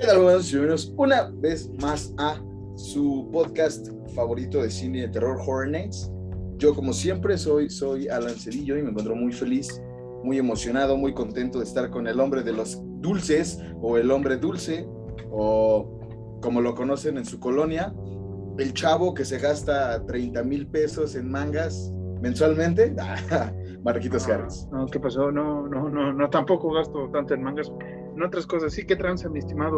¿Qué tal? Buenas noches, una vez más a su podcast favorito de cine de terror, Horror Nights. Yo, como siempre, soy Alan Cedillo y me encuentro muy feliz, muy emocionado, muy contento de estar con el hombre de los dulces, o el hombre dulce, o como lo conocen en su colonia, el chavo que se gasta 30 mil pesos en mangas mensualmente. Marquitos Harris. No, ¿qué pasó? No, tampoco gasto tanto en mangas, en otras cosas. Sí, qué tranza, mi estimado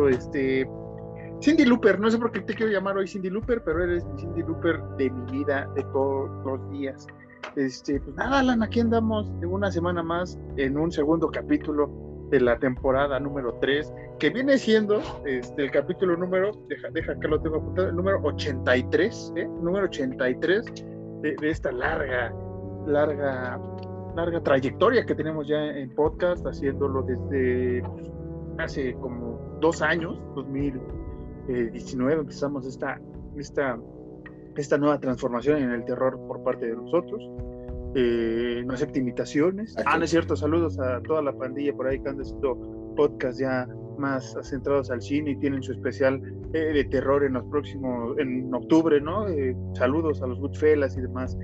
Cindy Looper, no sé por qué te quiero llamar hoy Cindy Looper, pero eres mi Cindy Looper de mi vida, de todos los días. Pues nada, Alan, aquí andamos de una semana más en un segundo capítulo de la temporada número 3, que viene siendo el capítulo número, deja que lo tengo apuntado, el número 83, número 83 de esta larga trayectoria que tenemos ya en podcast, haciéndolo desde hace como 2 años, 2019, empezamos esta nueva transformación en el terror por parte de nosotros. No acepta imitaciones. Aquí. Ah, no es cierto, saludos a toda la pandilla por ahí que han haciendo podcast ya más centrados al cine y tienen su especial de terror en octubre, ¿no? Saludos a los Goodfellas y demás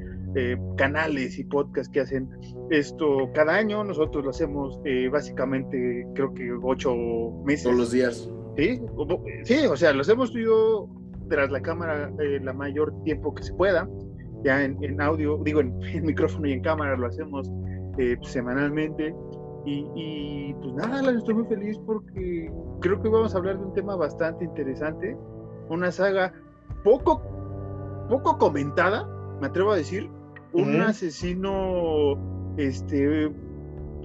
canales y podcasts que hacen esto cada año. Nosotros lo hacemos básicamente, creo que 8 meses. Todos los días. Sí, o sea, los hemos ido tras la cámara la mayor tiempo que se pueda. Ya en audio, digo, en micrófono y en cámara lo hacemos semanalmente. Y pues nada, estoy muy feliz porque creo que vamos a hablar de un tema bastante interesante. Una saga poco comentada, me atrevo a decir. Un asesino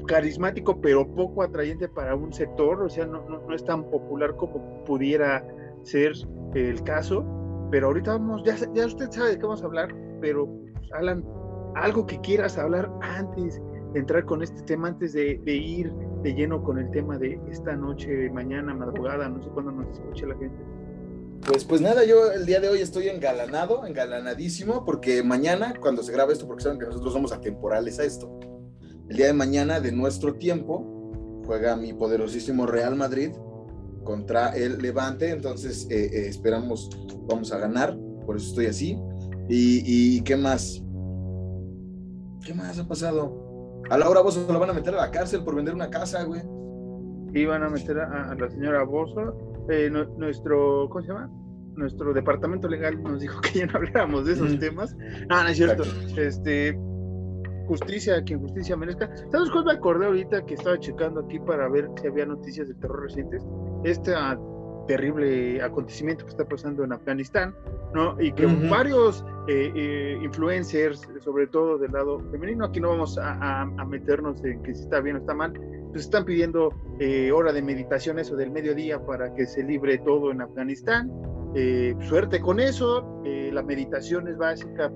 carismático, pero poco atrayente para un sector. O sea, no es tan popular como pudiera ser el caso. Pero ahorita vamos, ya usted sabe de qué vamos a hablar, pero pues, Alan, algo que quieras hablar antes de entrar con este tema, antes de ir de lleno con el tema de esta noche, mañana, madrugada, no sé cuándo nos escuche la gente. Pues nada, yo el día de hoy estoy engalanadísimo, porque mañana, cuando se graba esto, porque saben que nosotros somos atemporales a esto, el día de mañana de nuestro tiempo, juega mi poderosísimo Real Madrid contra el Levante, entonces esperamos, vamos a ganar, por eso estoy así. ¿Y qué más? ¿Qué más ha pasado? A Laura Bozo la van a meter a la cárcel por vender una casa, güey. Y van a meter a la señora Bozo. Nuestro, ¿cómo se llama? Nuestro departamento legal nos dijo que ya no habláramos de esos temas. No es cierto. Exacto. Justicia a quien justicia merezca. ¿Sabes cuál me acordé ahorita que estaba checando aquí para ver si había noticias de terror recientes? Este terrible acontecimiento que está pasando en Afganistán, ¿no? Y que varios influencers, sobre todo del lado femenino, aquí no vamos a meternos en que si está bien o está mal, pues están pidiendo hora de meditación, eso del mediodía, para que se libre todo en Afganistán. Suerte con eso. La meditación es básica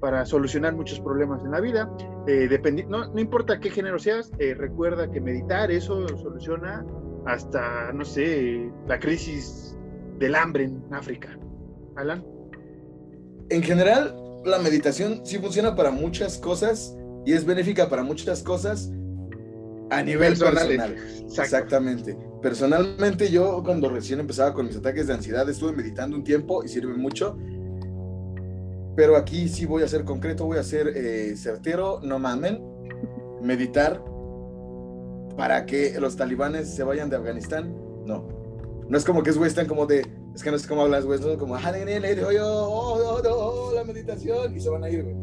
para solucionar muchos problemas en la vida, no importa qué género seas, recuerda que meditar, eso soluciona hasta, no sé, la crisis del hambre en África. Alan. En general, la meditación sí funciona para muchas cosas y es benéfica para muchas cosas a nivel personal. Exactamente. Personalmente, yo cuando recién empezaba con mis ataques de ansiedad, estuve meditando un tiempo y sirve mucho. Pero aquí sí voy a ser concreto, voy a ser certero, no mamen. Meditar para que los talibanes se vayan de Afganistán, no es como que es güey, están como de, es que no sé cómo hablas güey, son como, la meditación, y se van a ir, güey.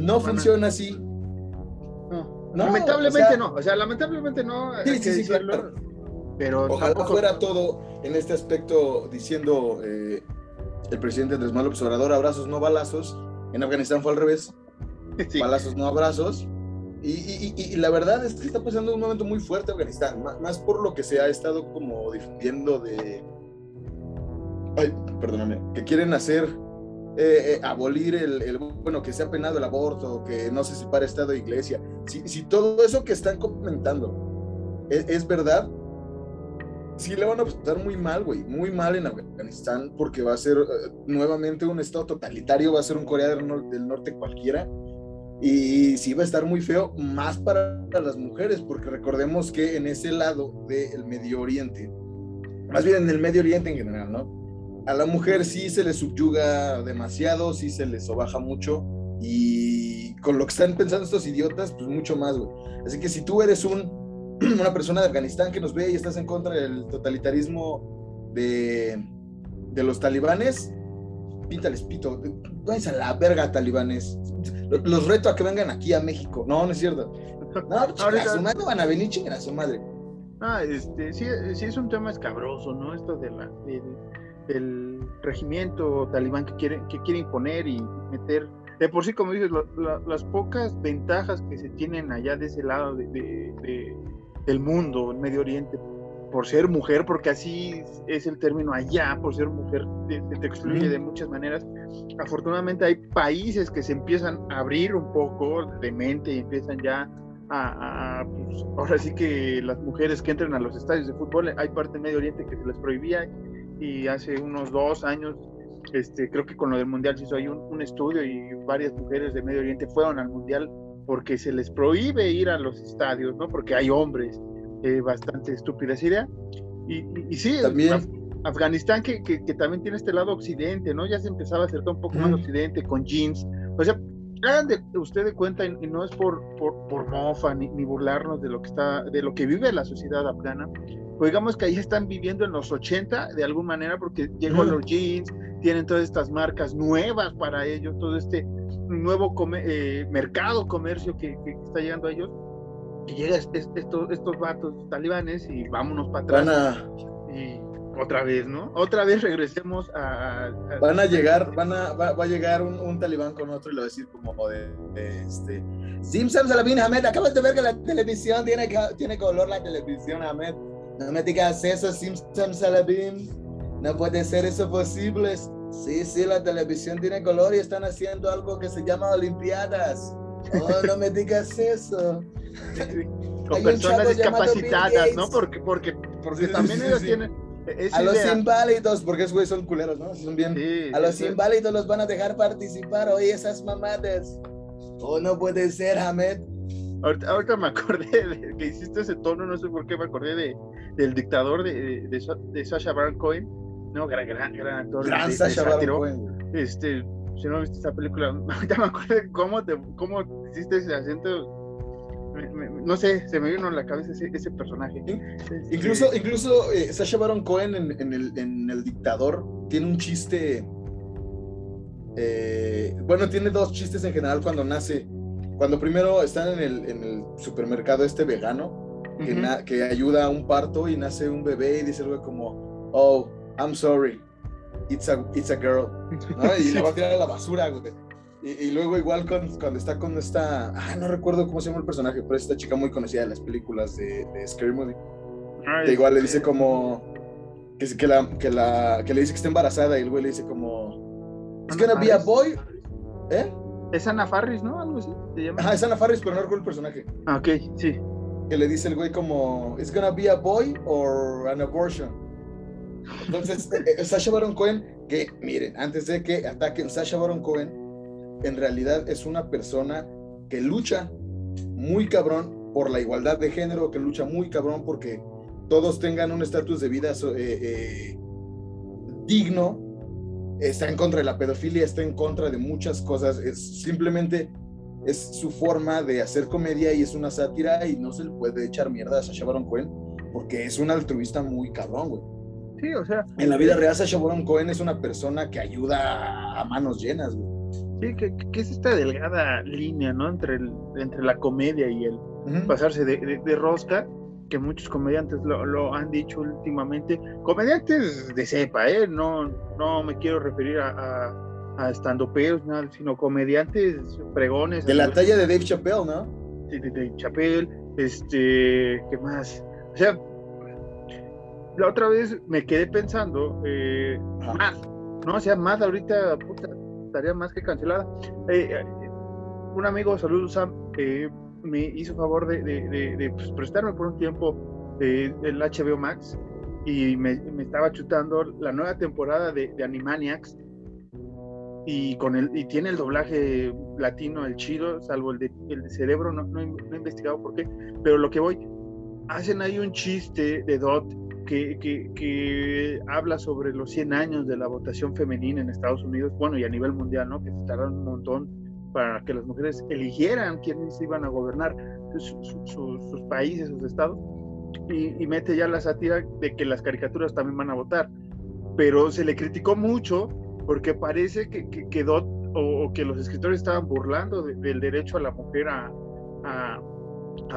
No funciona así. No, lamentablemente, lamentablemente no. Sí, claro. Pero ojalá tampoco fuera todo en este aspecto diciendo... el presidente Andrés Manuel López Obrador, abrazos no balazos. En Afganistán fue al revés, sí. Balazos no abrazos. Y la verdad es que está pasando un momento muy fuerte Afganistán, más por lo que se ha estado como difundiendo de, ay, perdóname, que quieren hacer abolir bueno, que sea penado el aborto, que no se separe Estado e Iglesia. Si todo eso que están comentando es verdad, sí le van a pasar muy mal, güey, muy mal en Afganistán, porque va a ser nuevamente un estado totalitario, va a ser un Corea del Norte cualquiera, y sí va a estar muy feo, más para las mujeres, porque recordemos que en ese lado del Medio Oriente más bien en el Medio Oriente en general, ¿no? A la mujer sí se le subyuga demasiado, sí se le sobaja mucho, y con lo que están pensando estos idiotas, pues mucho más, güey. Así que si tú eres una persona de Afganistán que nos ve y estás en contra del totalitarismo de los talibanes, pítales pito, váyanse a la verga, talibanes. Los reto a que vengan aquí a México. No, no es cierto. No, chicas, no van a venir, chingar a su madre. Ah, sí es un tema escabroso, ¿no? Esto de del regimiento talibán que quiere imponer y meter. De por sí, como dices, las pocas ventajas que se tienen allá de ese lado del mundo, el Medio Oriente, por ser mujer, porque así es el término allá, por ser mujer te excluye de muchas maneras. Afortunadamente hay países que se empiezan a abrir un poco de mente y empiezan ya pues, ahora sí que las mujeres que entren a los estadios de fútbol, hay parte del Medio Oriente que se les prohibía, y hace unos 2 años, creo que con lo del mundial se hizo ahí un estudio y varias mujeres del Medio Oriente fueron al mundial porque se les prohíbe ir a los estadios, ¿no? Porque hay hombres bastante estúpida esa idea. Y sí, también Afganistán que también tiene este lado occidente, ¿no? Ya se empezaba a acercar un poco más occidente con jeans, o sea, hagan usted de cuenta, y no es por mofa ni burlarnos de lo que está, de lo que vive la sociedad afgana. Pues digamos que ahí están viviendo en los 80 de alguna manera, porque llegó los jeans, tienen todas estas marcas nuevas para ellos, todo este nuevo comercio que está llegando a ellos, y llegan estos vatos talibanes y vámonos para atrás. Y otra vez, ¿no? Otra vez regresemos a va a llegar un talibán con otro y lo va a decir como Simsam Salabin Ahmed, acabas de ver que la televisión tiene color, la televisión, Ahmed. No me digas eso, Simsam Salabin. No puede ser eso posible. Sí, la televisión tiene color y están haciendo algo que se llama Olimpiadas. Oh, no me digas eso. Con personas discapacitadas, ¿no? Porque también ellos tienen a los inválidos, porque esos güeyes son culeros, ¿no? Son bien. Sí, a los inválidos los van a dejar participar. Oye, esas mamadas. Oh, no puede ser, Ahmed. Ahorita me acordé de que hiciste ese tono, no sé por qué, me acordé del dictador de Sacha Baron Cohen. No, gran actor. Gran Sacha Baron Cohen. Si no viste esa película, ya me acuerdo cómo hiciste ese acento. No sé, se me vino en la cabeza ese personaje. Incluso Sacha Baron Cohen en el dictador tiene un chiste. Tiene 2 chistes en general cuando nace. Cuando primero están en el supermercado vegano, que ayuda a un parto y nace un bebé y dice algo como, oh, I'm sorry, it's a girl, ¿no? Y la va a tirar a la basura, güey. Y luego igual cuando está con esta, no recuerdo cómo se llama el personaje, pero esta chica muy conocida de las películas de Scary Movie, que igual le dice como que le dice que está embarazada, y el güey le dice como, it's gonna be a boy. Es Anna Farris, ¿no? Algo así se llama. Ajá, es Anna Farris, pero no recuerdo el personaje. Ah, ok, sí. Que le dice el güey como, it's gonna be a boy or an abortion. Entonces, Sacha Baron Cohen, que miren, antes de que ataquen, Sacha Baron Cohen en realidad es una persona que lucha muy cabrón por la igualdad de género, que lucha muy cabrón porque todos tengan un estatus de vida digno. Está en contra de la pedofilia, está en contra de muchas cosas. Es simplemente su forma de hacer comedia y es una sátira, y no se le puede echar mierda a Sacha Baron Cohen porque es un altruista muy cabrón, güey. Sí, o sea, en la vida real, Sacha Baron Cohen es una persona que ayuda a manos llenas, güey. Sí, que es esta delgada línea, ¿no? Entre la comedia y el pasarse de rosca, que muchos comediantes lo han dicho últimamente. Comediantes de cepa, no me quiero referir a standupeos, nada, sino comediantes fregones. De la talla de Dave Chappelle, ¿no? Sí, de Dave Chappelle, ¿qué más? O sea, la otra vez me quedé pensando, más ahorita, puta, tarea más que cancelada. Un amigo, saludos, Sam, me hizo favor de prestarme por un tiempo el HBO Max, y me estaba chutando la nueva temporada de Animaniacs, y tiene el doblaje latino, el chido, salvo el de Cerebro, no he investigado por qué, pero lo que voy, hacen ahí un chiste de Dot que habla sobre los 100 años de la votación femenina en Estados Unidos, bueno, y a nivel mundial, ¿no? Que tardaron un montón para que las mujeres eligieran quiénes iban a gobernar sus países, sus estados, y mete ya la sátira de que las caricaturas también van a votar, pero se le criticó mucho porque parece que Dot o que los escritores estaban burlando del derecho a la mujer a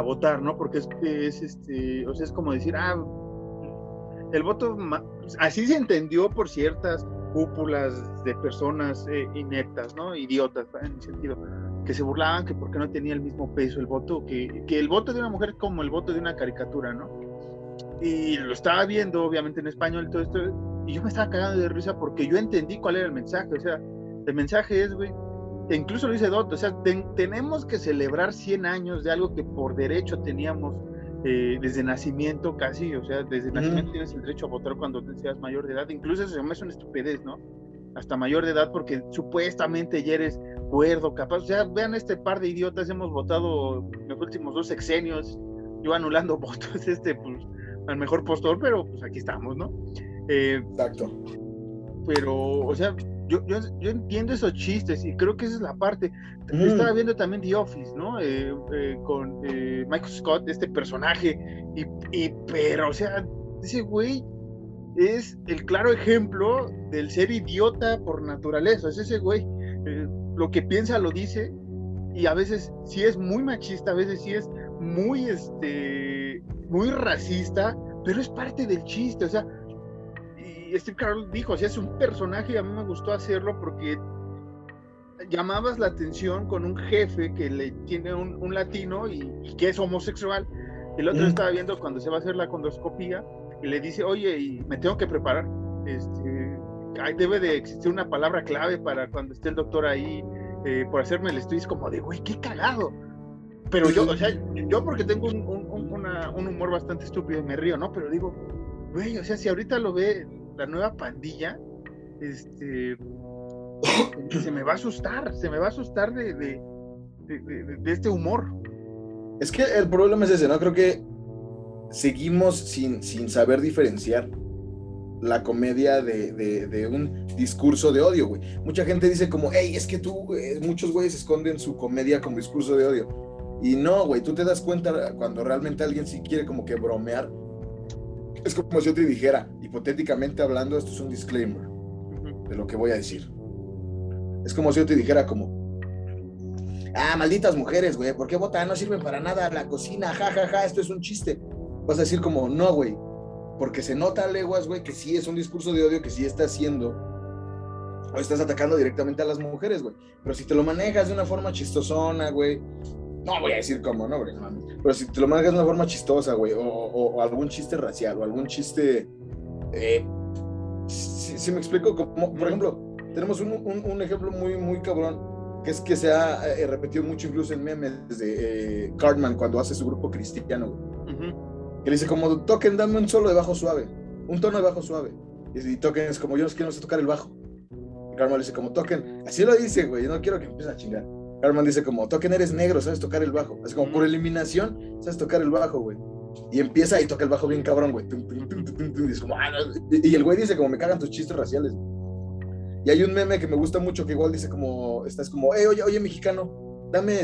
votar, ¿no? Porque es como decir, el voto, así se entendió por ciertas cúpulas de personas ineptas, ¿no? Idiotas, ¿no? En el sentido que se burlaban que por qué no tenía el mismo peso el voto, que el voto de una mujer como el voto de una caricatura, ¿no? Y lo estaba viendo, obviamente, en español, todo esto, y yo me estaba cagando de risa porque yo entendí cuál era el mensaje. O sea, el mensaje es, güey, e incluso lo dice Dot, o sea, tenemos que celebrar 100 años de algo que por derecho teníamos desde nacimiento casi, o sea, desde nacimiento tienes el derecho a votar cuando seas mayor de edad, incluso eso se me hace una estupidez, ¿no? Hasta mayor de edad, porque supuestamente ya eres cuerdo, capaz, o sea, vean este par de idiotas, hemos votado los últimos 2 sexenios, yo anulando votos, pues, al mejor postor, pero pues aquí estamos, ¿no? Exacto. Pero, o sea, yo entiendo esos chistes y creo que esa es la parte. Estaba viendo también The Office, ¿no? Con Michael Scott, este personaje, pero, o sea, ese güey es el claro ejemplo del ser idiota por naturaleza. Es ese güey, lo que piensa lo dice, y a veces sí es muy machista, a veces sí es muy, muy racista, pero es parte del chiste, o sea. Steve Carell dijo, o sea, es un personaje y a mí me gustó hacerlo porque llamabas la atención con un jefe que le tiene un latino y que es homosexual. El otro estaba viendo cuando se va a hacer la condoscopía y le dice, oye, y me tengo que preparar, debe de existir una palabra clave para cuando esté el doctor ahí, por hacerme el estudio. Es como de, güey, qué cagado. Pero yo, o sea, yo porque tengo un humor bastante estúpido y me río, ¿no? Pero digo, güey, o sea, si ahorita lo ve la nueva pandilla, se me va a asustar de este humor. Es que el problema es ese, ¿no? Creo que seguimos sin saber diferenciar la comedia de un discurso de odio, güey. Mucha gente dice como, hey, es que muchos güeyes esconden su comedia como discurso de odio. Y no, güey, tú te das cuenta cuando realmente alguien sí quiere como que bromear. Es como si yo te dijera, hipotéticamente hablando, esto es un disclaimer de lo que voy a decir. Es como si yo te dijera como, malditas mujeres, güey, ¿por qué votan? No sirven para nada, la cocina, jajaja, esto es un chiste. Vas a decir como, no, güey, porque se nota a leguas, güey, que sí es un discurso de odio, que sí está haciendo, o estás atacando directamente a las mujeres, güey. Pero si te lo manejas de una forma chistosona, güey, no voy a decir cómo, no, güey, mami. Pero si te lo manejas de una forma chistosa, güey, o algún chiste racial, o algún chiste... si me explico, como, por ejemplo, tenemos un ejemplo muy, muy cabrón, que es que se ha repetido mucho incluso en memes de Cartman cuando hace su grupo cristiano, güey. Que le dice como, Token, dame un solo de bajo suave, un tono de bajo suave. Y Token es como, yo no sé tocar el bajo. Y Cartman le dice como, Token, así lo dice, güey, yo no quiero que empieces a chingar. Cartman dice como, Token, eres negro, sabes tocar el bajo. Es como, por eliminación, sabes tocar el bajo, güey. Y empieza y toca el bajo bien cabrón, güey. Y el güey dice como, me cagan tus chistes raciales, güey. Y hay un meme que me gusta mucho que igual dice como, estás como, oye, mexicano, dame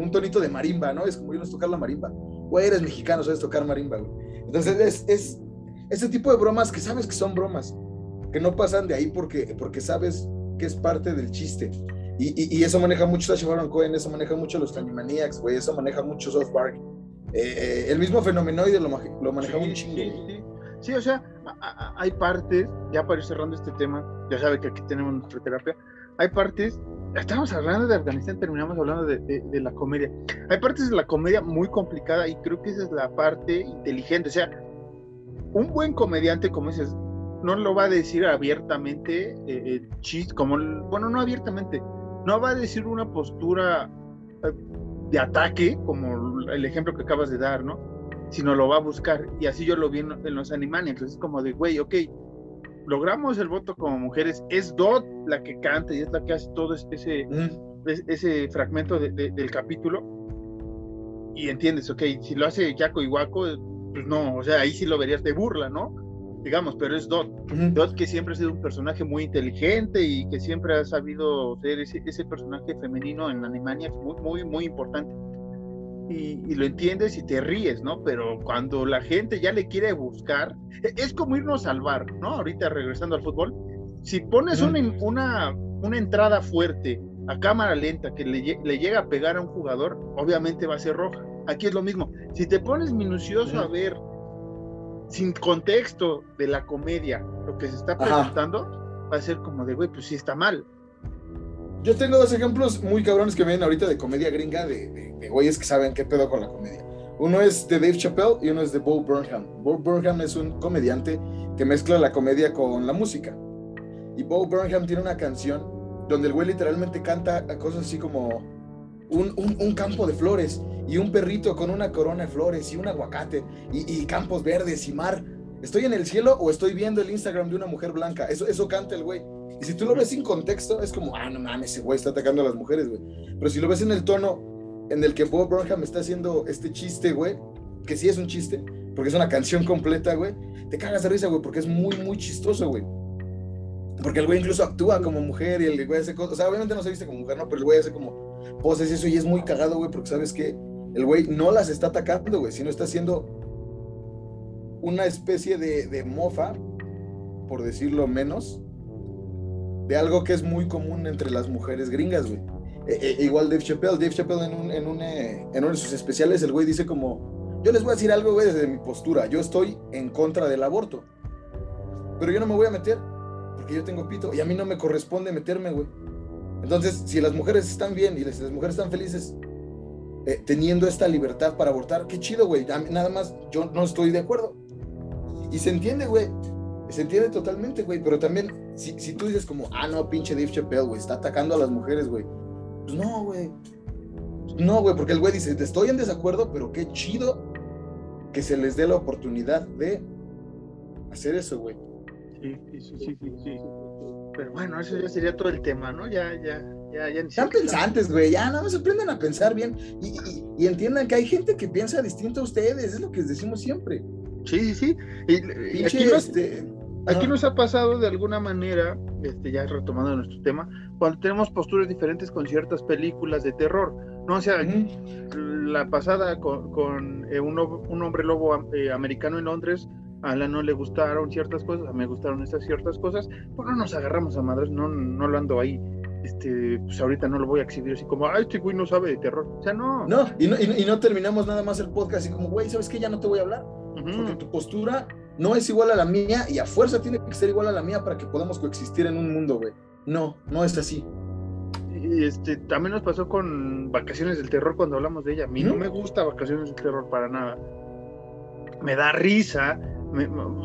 un tonito de marimba, ¿no? Es como, yo no sé tocar la marimba. Güey, eres mexicano, sabes tocar marimba, güey. Entonces es ese tipo de bromas que sabes que son bromas, que no pasan de ahí porque sabes que es parte del chiste. Y eso maneja mucho Sacha Baron Cohen, eso maneja mucho los Animaniacs, güey, eso maneja mucho South Park. El mismo fenomenoide lo manejaba un chingo. Sí, o sea, hay partes, ya para ir cerrando este tema, ya sabe que aquí tenemos nuestra terapia, hay partes, estábamos hablando de Afganistán, terminamos hablando de la comedia. Hay partes de la comedia muy complicada y creo que esa es la parte inteligente. O sea, un buen comediante, como dices, no lo va a decir abiertamente, no abiertamente, no va a decir una postura... de ataque, como el ejemplo que acabas de dar, ¿no? Sino lo va a buscar, y así yo lo vi en los Animaniacs. Es como de, güey, ok, logramos el voto como mujeres, es Dot la que canta y es la que hace todo ese fragmento del capítulo, y entiendes, ok, si lo hace Yaco y Waco, pues no, o sea, ahí sí lo verías de burla, ¿no? Digamos, pero es Dot. Uh-huh. Dot, que siempre ha sido un personaje muy inteligente y que siempre ha sabido ser ese personaje femenino en Animaniacs muy, muy, muy importante. Y lo entiendes y te ríes, ¿no? Pero cuando la gente ya le quiere buscar, es como irnos al bar, ¿no? Ahorita regresando al fútbol, si pones una entrada fuerte a cámara lenta que le llega a pegar a un jugador, obviamente va a ser roja. Aquí es lo mismo. Si te pones minucioso a ver sin contexto de la comedia lo que se está presentando, va a ser como de, güey, pues sí está mal. Yo tengo dos ejemplos muy cabrones que me vienen ahorita de comedia gringa, de güeyes que saben qué pedo con la comedia. Uno es de Dave Chappelle y uno es de Bo Burnham. Bo Burnham es un comediante que mezcla la comedia con la música. Y Bo Burnham tiene una canción donde el güey literalmente canta cosas así como un campo de flores y un perrito con una corona de flores y un aguacate y campos verdes y mar. ¿Estoy en el cielo o estoy viendo el Instagram de una mujer blanca? Eso canta el güey. Y si tú lo ves sin contexto, es como, no mames, ese güey está atacando a las mujeres, güey. Pero si lo ves en el tono en el que Bo Burnham está haciendo este chiste, güey, que sí es un chiste, porque es una canción completa, güey, te cagas de risa, güey, porque es muy, muy chistoso, güey. Porque el güey incluso actúa como mujer y el güey hace cosas, o sea, obviamente no se viste como mujer, no, pero el güey hace como poses y eso, y es muy cagado, güey, porque sabes que el güey no las está atacando, güey, sino está haciendo una especie de mofa, por decirlo menos, de algo que es muy común entre las mujeres gringas, güey. Igual Dave Chappelle en uno de sus especiales, el güey dice como, yo les voy a decir algo, güey, desde mi postura, yo estoy en contra del aborto, pero yo no me voy a meter, porque yo tengo pito, y a mí no me corresponde meterme, güey. Entonces, si las mujeres están bien, y las mujeres están felices, teniendo esta libertad para abortar, qué chido, güey, nada más, yo no estoy de acuerdo. Y se entiende, güey, se entiende totalmente, güey, pero también, si tú dices como, no, pinche Dave Chappelle, güey, está atacando a las mujeres, güey, pues no, güey, porque el güey dice, estoy en desacuerdo, pero qué chido que se les dé la oportunidad de hacer eso, güey. Sí, pero bueno, eso ya sería todo el tema, ¿no? Ya. Están pensantes, güey, ya, nada más aprendan a pensar bien y entiendan que hay gente que piensa distinto a ustedes, es lo que les decimos siempre. Sí, y aquí Aquí nos ha pasado de alguna manera, ya retomando nuestro tema, cuando tenemos posturas diferentes con ciertas películas de terror, ¿no? O sea, la pasada con un hombre lobo americano en Londres, a Alan no le gustaron ciertas cosas, a mí me gustaron estas ciertas cosas, pues no nos agarramos a madres, no lo ando ahí. Pues ahorita no lo voy a exhibir así como, este güey no sabe de terror. O sea, no. Y no terminamos nada más el podcast y como, güey, ¿sabes qué? Ya no te voy a hablar. Porque tu postura no es igual a la mía y a fuerza tiene que ser igual a la mía para que podamos coexistir en un mundo, güey. No es así. También nos pasó con Vacaciones del Terror cuando hablamos de ella. A mí no me gusta Vacaciones del Terror para nada. Me da risa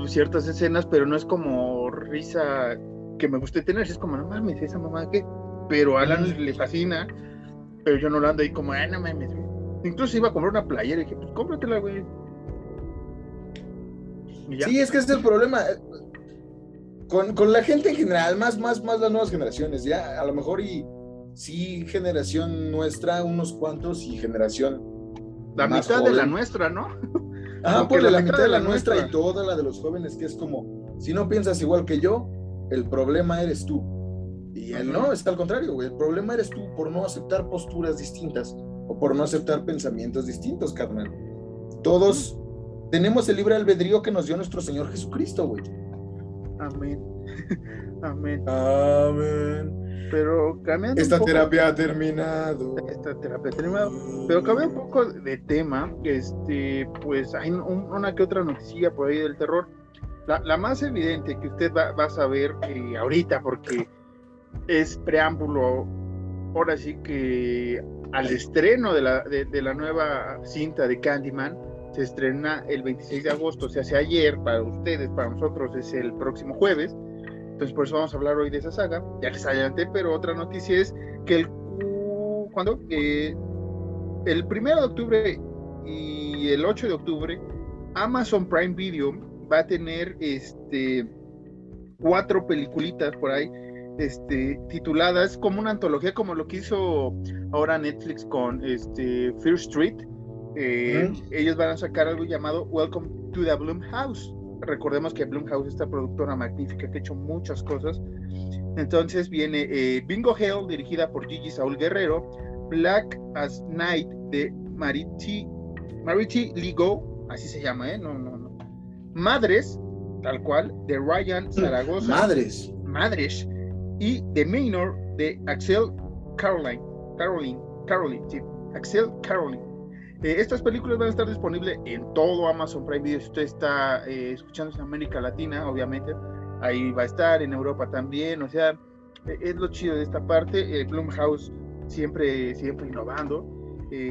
ciertas escenas, pero no es como risa que me guste tener. Es como, no mames, esa mamá que... Pero a Alan le fascina, pero yo no lo ando ahí como, no mames. Incluso iba a comprar una playera y dije, pues cómpratela, güey. Sí, es que ese es el problema con la gente en general, más las nuevas generaciones, ya a lo mejor y sí generación nuestra unos cuantos y generación la mitad joven. De la nuestra, ¿no? Pues la mitad de la nuestra y toda la de los jóvenes, que es como, si no piensas igual que yo, el problema eres tú. Y él no, es al contrario, güey, el problema eres tú por no aceptar posturas distintas o por no aceptar pensamientos distintos, carnal. Todos tenemos el libre albedrío que nos dio nuestro Señor Jesucristo, güey. Amén. Amén. Pero cambiando Esta terapia ha terminado. Pero cambia un poco de tema. Pues hay una que otra noticia por ahí del terror. La más evidente que usted va a saber ahorita, porque es preámbulo, ahora sí que al estreno de la nueva cinta de Candyman. Se estrena el 26 de agosto, se hace ayer, para ustedes, para nosotros es el próximo jueves. Entonces por eso vamos a hablar hoy de esa saga, ya les adelanté, pero otra noticia es que el 1 de octubre y el 8 de octubre Amazon Prime Video va a tener 4 peliculitas por ahí, tituladas como una antología, como lo que hizo ahora Netflix con Fear Street. Ellos van a sacar algo llamado Welcome to the Blumhouse. Recordemos que Blumhouse es esta productora magnífica que ha hecho muchas cosas. Entonces viene Bingo Hell, dirigida por Gigi Saúl Guerrero, Black as Night de Mariti Ligo, así se llama, no, Madres, tal cual, de Ryan Zaragoza. Madres. Y The Minor de Axel Caroline, Axel Caroline. Estas películas van a estar disponibles en todo Amazon Prime Video. Si usted está escuchando en América Latina, obviamente ahí va a estar, en Europa también. O sea, es lo chido de esta parte. Blumhouse siempre innovando.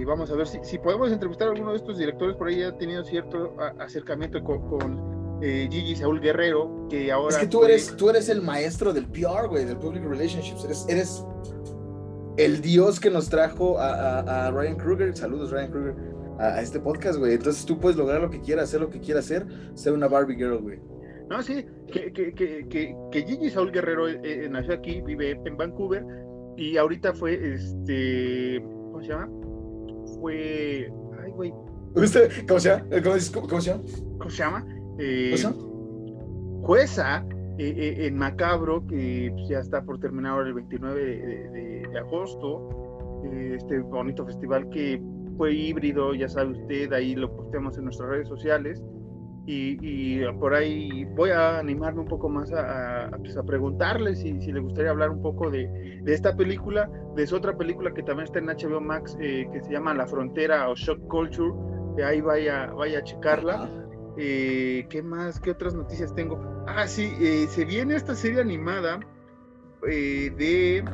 Vamos a ver si podemos entrevistar a alguno de estos directores. Por ahí ha tenido cierto acercamiento con Gigi Saúl Guerrero, que ahora... Es que tú eres el maestro del PR, güey, del Public Relationships. Eres el dios que nos trajo a Ryan Krueger. Saludos, Ryan Krueger, a este podcast, güey. Entonces tú puedes lograr lo que quieras, hacer lo que quieras hacer, ser una Barbie Girl, güey. No, sí, que Gigi Saúl Guerrero nació aquí, vive en Vancouver, y ahorita fue, ¿cómo se llama? Fue... Ay, güey. ¿Usted? ¿Cómo se llama? ¿Cómo se llama? Jueza en Macabro, que ya está por terminar ahora el 29 de agosto, este bonito festival que fue híbrido, ya sabe usted, ahí lo posteamos en nuestras redes sociales, y por ahí voy a animarme un poco más a preguntarle si le gustaría hablar un poco de esta película, de su otra película que también está en HBO Max, que se llama La Frontera o Shock Culture, que ahí vaya a checarla. ¿Qué más? ¿Qué otras noticias tengo? Ah, sí, se viene esta serie animada de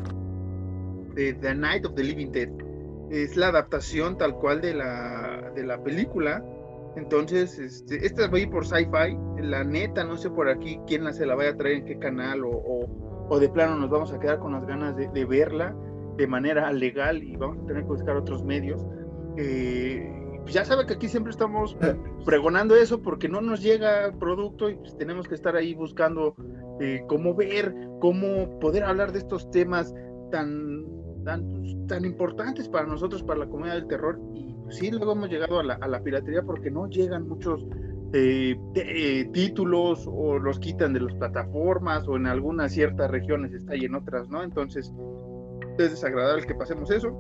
The Night of the Living Dead. Es la adaptación tal cual de la película. Entonces, esta va a ir por Sci-Fi. La neta, no sé por aquí quién se la vaya a traer, en qué canal, o de plano nos vamos a quedar con las ganas de verla de manera legal y vamos a tener que buscar otros medios. Ya sabe que aquí siempre estamos pregonando eso porque no nos llega producto y pues tenemos que estar ahí buscando cómo poder hablar de estos temas tan importantes para nosotros, para la comunidad del terror. Y pues, sí, luego hemos llegado a la piratería porque no llegan muchos títulos, o los quitan de las plataformas, o en algunas ciertas regiones está y en otras no. Entonces es desagradable que pasemos eso.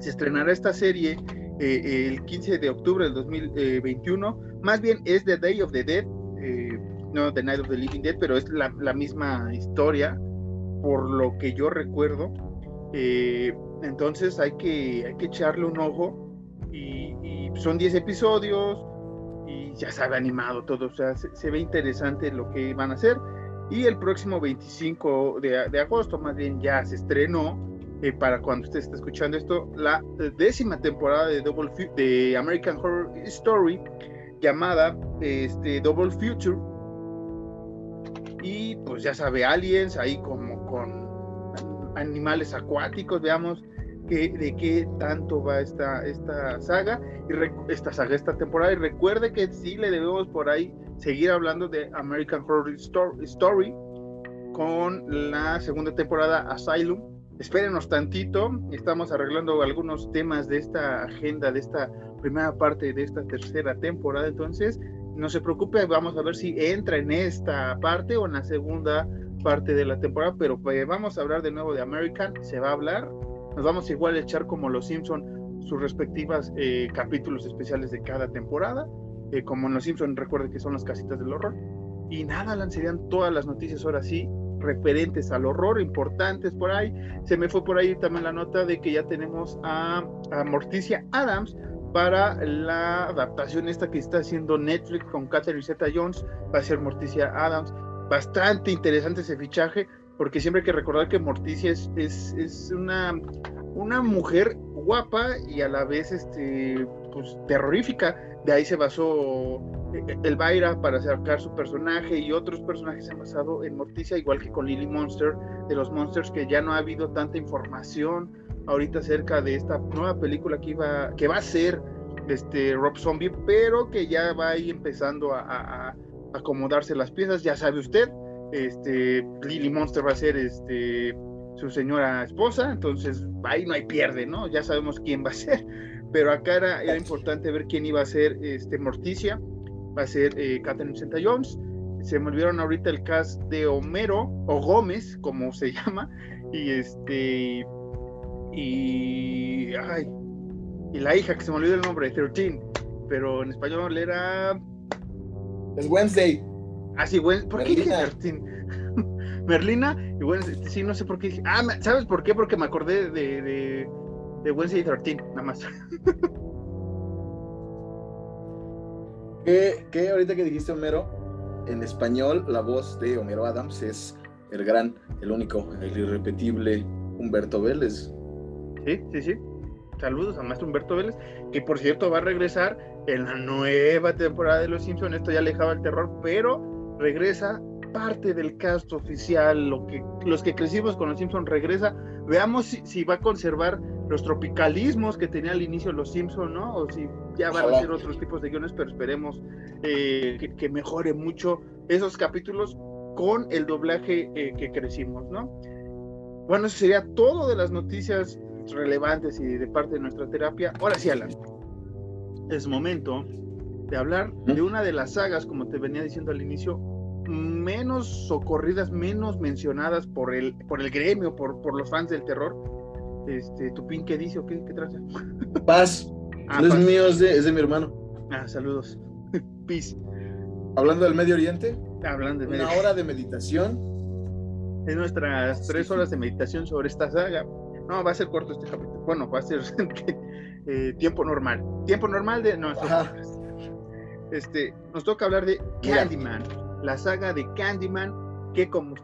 Se estrenará esta serie el 15 de octubre del 2021, más bien es The Day of the Dead, no The Night of the Living Dead, pero es la misma historia, por lo que yo recuerdo. Entonces hay que echarle un ojo, y son 10 episodios, y ya sabe, animado todo, o sea, se ve interesante lo que van a hacer. Y el próximo 25 de agosto, más bien ya se estrenó, para cuando usted está escuchando esto, la 10ª temporada de American Horror Story, llamada Double Future. Y pues ya sabe, aliens, ahí como con animales acuáticos. Veamos de qué tanto va esta temporada. Y recuerde que sí le debemos por ahí seguir hablando de American Horror Story con la 2ª temporada, Asylum. Espérenos tantito, estamos arreglando algunos temas de esta agenda, de esta primera parte de esta 3ª temporada. Entonces, no se preocupe, vamos a ver si entra en esta parte o en la 2ª parte de la temporada, pero vamos a hablar de nuevo de American, se va a hablar, nos vamos igual a echar como Los Simpson sus respectivas capítulos especiales de cada temporada, como en Los Simpson, recuerden que son las casitas del horror. Y nada, lanzarían todas las noticias ahora sí, referentes al horror, importantes por ahí. Se me fue por ahí también la nota de que ya tenemos a Morticia Addams para la adaptación esta que está haciendo Netflix con Catherine Zeta-Jones. Va a ser Morticia Addams. Bastante interesante ese fichaje, porque siempre hay que recordar que Morticia es una mujer guapa y a la vez pues, terrorífica. De ahí se basó Elvira para acercar su personaje, y otros personajes se han basado en Morticia, igual que con Lily Monster de los Monsters, que ya no ha habido tanta información ahorita acerca de esta nueva película que va a ser Rob Zombie, pero que ya va ahí empezando a acomodarse las piezas. Ya sabe usted, Lily Monster va a ser su señora esposa, entonces ahí no hay pierde, ¿no? Ya sabemos quién va a ser. pero acá era importante ver quién iba a ser Morticia, va a ser Catherine Zeta-Jones. Se me olvidaron ahorita el cast de Homero, o Gómez, como se llama, y la hija, que se me olvidó el nombre, 13, pero en español era... Es Wednesday. Ah, sí, Wednesday. ¿Por qué dije 13? Merlina, y Wednesday, sí, no sé por qué dije... Ah, ¿sabes por qué? Porque me acordé de Wednesday 13, nada más. ¿Qué ahorita que dijiste Homero? En español, la voz de Homero Adams es el gran, el único, el irrepetible Humberto Vélez. Sí, sí, sí. Saludos al maestro Humberto Vélez, que por cierto va a regresar en la nueva temporada de Los Simpson. Esto ya alejaba el terror, pero regresa parte del cast oficial. Los que crecimos con Los Simpson regresa. Veamos si va a conservar los tropicalismos que tenía al inicio Los Simpson, ¿no? O si ya van a hacer otros tipos de guiones, pero esperemos que mejore mucho esos capítulos con el doblaje que crecimos, ¿no? Bueno, eso sería todo de las noticias relevantes y de parte de nuestra terapia. Ahora sí, Alan, es momento de hablar de una de las sagas, como te venía diciendo al inicio, menos socorridas, menos mencionadas por el gremio, por los fans del terror. ¿Tupín qué dice o qué traza? Paz. No es mío, es de mi hermano. Ah, saludos. Peace. Hablando del Medio Oriente. Hablando de Medio Oriente. Una hora de meditación. Es nuestras 3 horas de meditación sobre esta saga. No, va a ser corto este capítulo. Bueno, va a ser tiempo normal. Tiempo normal de nuestras horas. Nos toca hablar de Candyman. La saga de Candyman, que como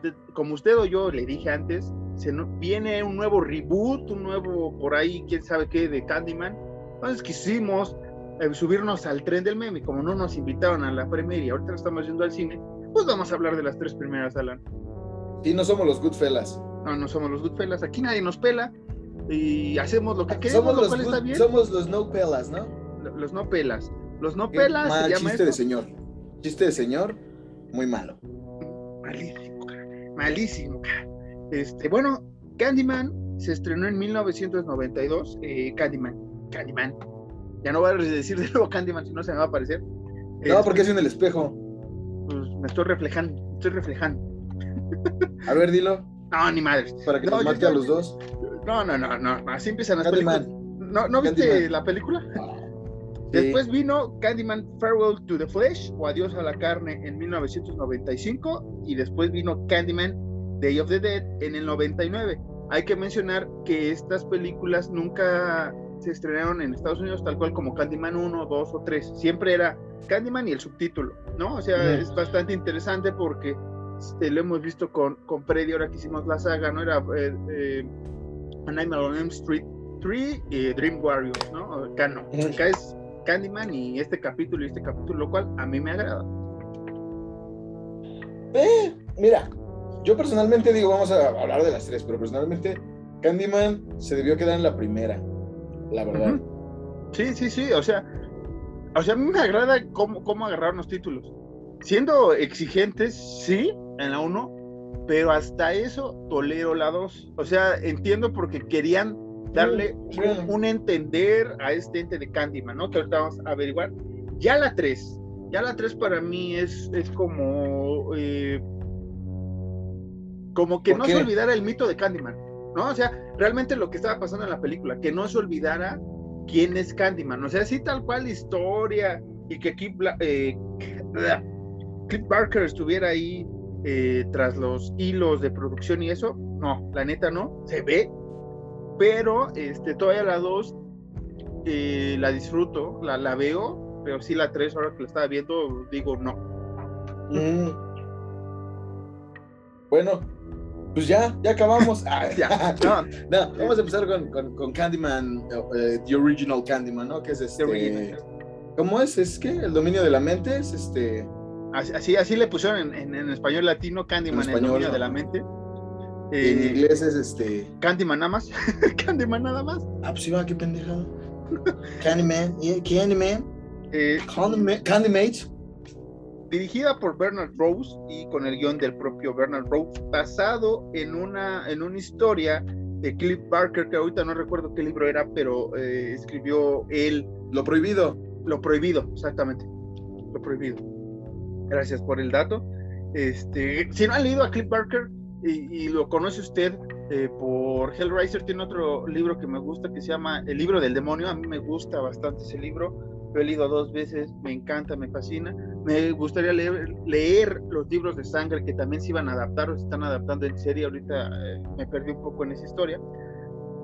usted o yo le dije antes, viene un nuevo reboot, un nuevo por ahí, quién sabe qué, de Candyman. Entonces quisimos subirnos al tren del meme, como no nos invitaron a la premiere y ahorita estamos yendo al cine, pues vamos a hablar de las 3 primeras, Alan. Y no somos los Goodfellas. No somos los Goodfellas, aquí nadie nos pela y hacemos lo que queremos, lo cual está bien. Somos los no pelas, ¿no? Los no pelas. Los no pelas se llama chiste esto. De señor. Chiste de señor, muy malo. Malísimo, cara. Malísimo, cara. Bueno, Candyman se estrenó en 1992. Candyman. Ya no voy a decir de nuevo Candyman, si no se me va a aparecer. No, porque es en el espejo. Pues me estoy reflejando. A ver, dilo. No, ni madres. Para que nos mate a los dos. No. Así empiezan las películas. ¿No viste Candyman, la película? Sí. Después vino Candyman Farewell to the Flesh, o Adiós a la Carne, en 1995. Y después vino Candyman Day of the Dead en el 99. Hay que mencionar que estas películas nunca se estrenaron en Estados Unidos tal cual como Candyman 1, 2 o 3. Siempre era Candyman y el subtítulo, ¿no? O sea, es bastante interesante porque lo hemos visto con Freddy, ahora que hicimos la saga, ¿no? Era A Nightmare on Elm Street 3 y Dream Warriors, ¿no? Acá no. Acá es Candyman y este capítulo, lo cual a mí me agrada. Mira. Yo personalmente digo, vamos a hablar de las 3, pero personalmente Candyman se debió quedar en la primera, la verdad. Uh-huh. Sí, o sea, a mí me agrada cómo agarrar los títulos. Siendo exigentes, sí, en la 1, pero hasta eso tolero la 2. O sea, entiendo porque querían darle un entender a este ente de Candyman, ¿no? Que ahorita vamos a averiguar. Ya la 3 para mí es como... como que no se olvidara el mito de Candyman, ¿no? O sea, realmente lo que estaba pasando en la película, que no se olvidara quién es Candyman, o sea, sí tal cual historia, y que Clive Barker estuviera ahí tras los hilos de producción y eso, no, la neta no, se ve, pero todavía la 2 la disfruto, la veo, pero sí la 3 ahora que la estaba viendo, digo no. Bueno, pues ya acabamos. No, vamos a empezar con Candyman, The Original Candyman, ¿no? Que es ¿Cómo es? ¿Es qué? El dominio de la mente es Así le pusieron en español latino Candyman, español, el dominio de la mente. En inglés es Candyman nada más. Candyman nada más. Ah, pues iba, qué pendejado. Candyman. Candymate. Dirigida por Bernard Rose y con el guión del propio Bernard Rose, basado en una historia de Clive Barker, que ahorita no recuerdo qué libro era, pero escribió él. Lo prohibido, exactamente. Lo prohibido. Gracias por el dato. Si no han leído a Clive Barker y lo conoce usted por Hellraiser, tiene otro libro que me gusta que se llama El libro del demonio. A mí me gusta bastante ese libro, lo he leído 2 veces, me encanta, me fascina. Me gustaría leer los libros de sangre, que también se iban a adaptar o se están adaptando en serie. Ahorita me perdí un poco en esa historia,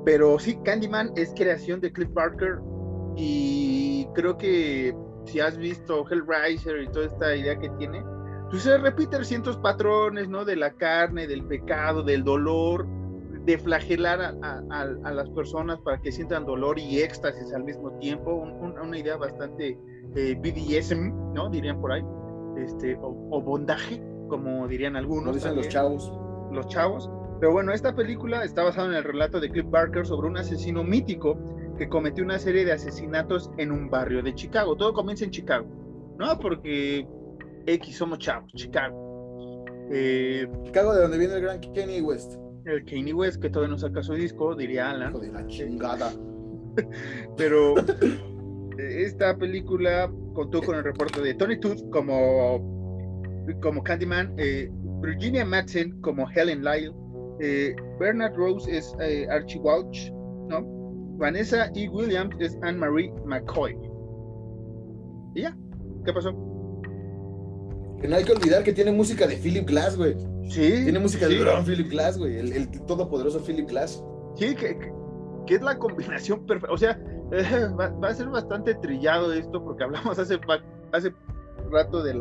pero sí, Candyman es creación de Clive Barker, y creo que si has visto Hellraiser y toda esta idea que tiene, se repiten ciertos patrones, ¿no? De la carne, del pecado, del dolor, de flagelar a las personas para que sientan dolor y éxtasis al mismo tiempo. Una idea bastante BDSM, ¿no? Dirían por ahí, o bondaje, como dirían algunos. Como dicen los chavos. Los chavos. Pero bueno, esta película está basada en el relato de Clive Barker sobre un asesino mítico que cometió una serie de asesinatos en un barrio de Chicago. Todo comienza en Chicago, ¿no? Porque... somos chavos, Chicago. Chicago, de donde viene el gran Kanye West. El Kanye West, que todavía no saca su disco, diría Alan. Hijo de la chingada. Pero esta película contó con el reparto de Tony Todd como Candyman, Virginia Madsen como Helen Lyle, Bernard Rose es Archie Walsh, ¿no? Vanessa E. Williams es Anne-Marie McCoy. ¿Y ya? ¿Qué pasó? No hay que olvidar que tiene música de Philip Glass, güey. Sí. Tiene música de gran Philip Glass, güey. El todopoderoso Philip Glass. Sí, que es la combinación perfecta. O sea, va a ser bastante trillado esto, porque hablamos hace rato de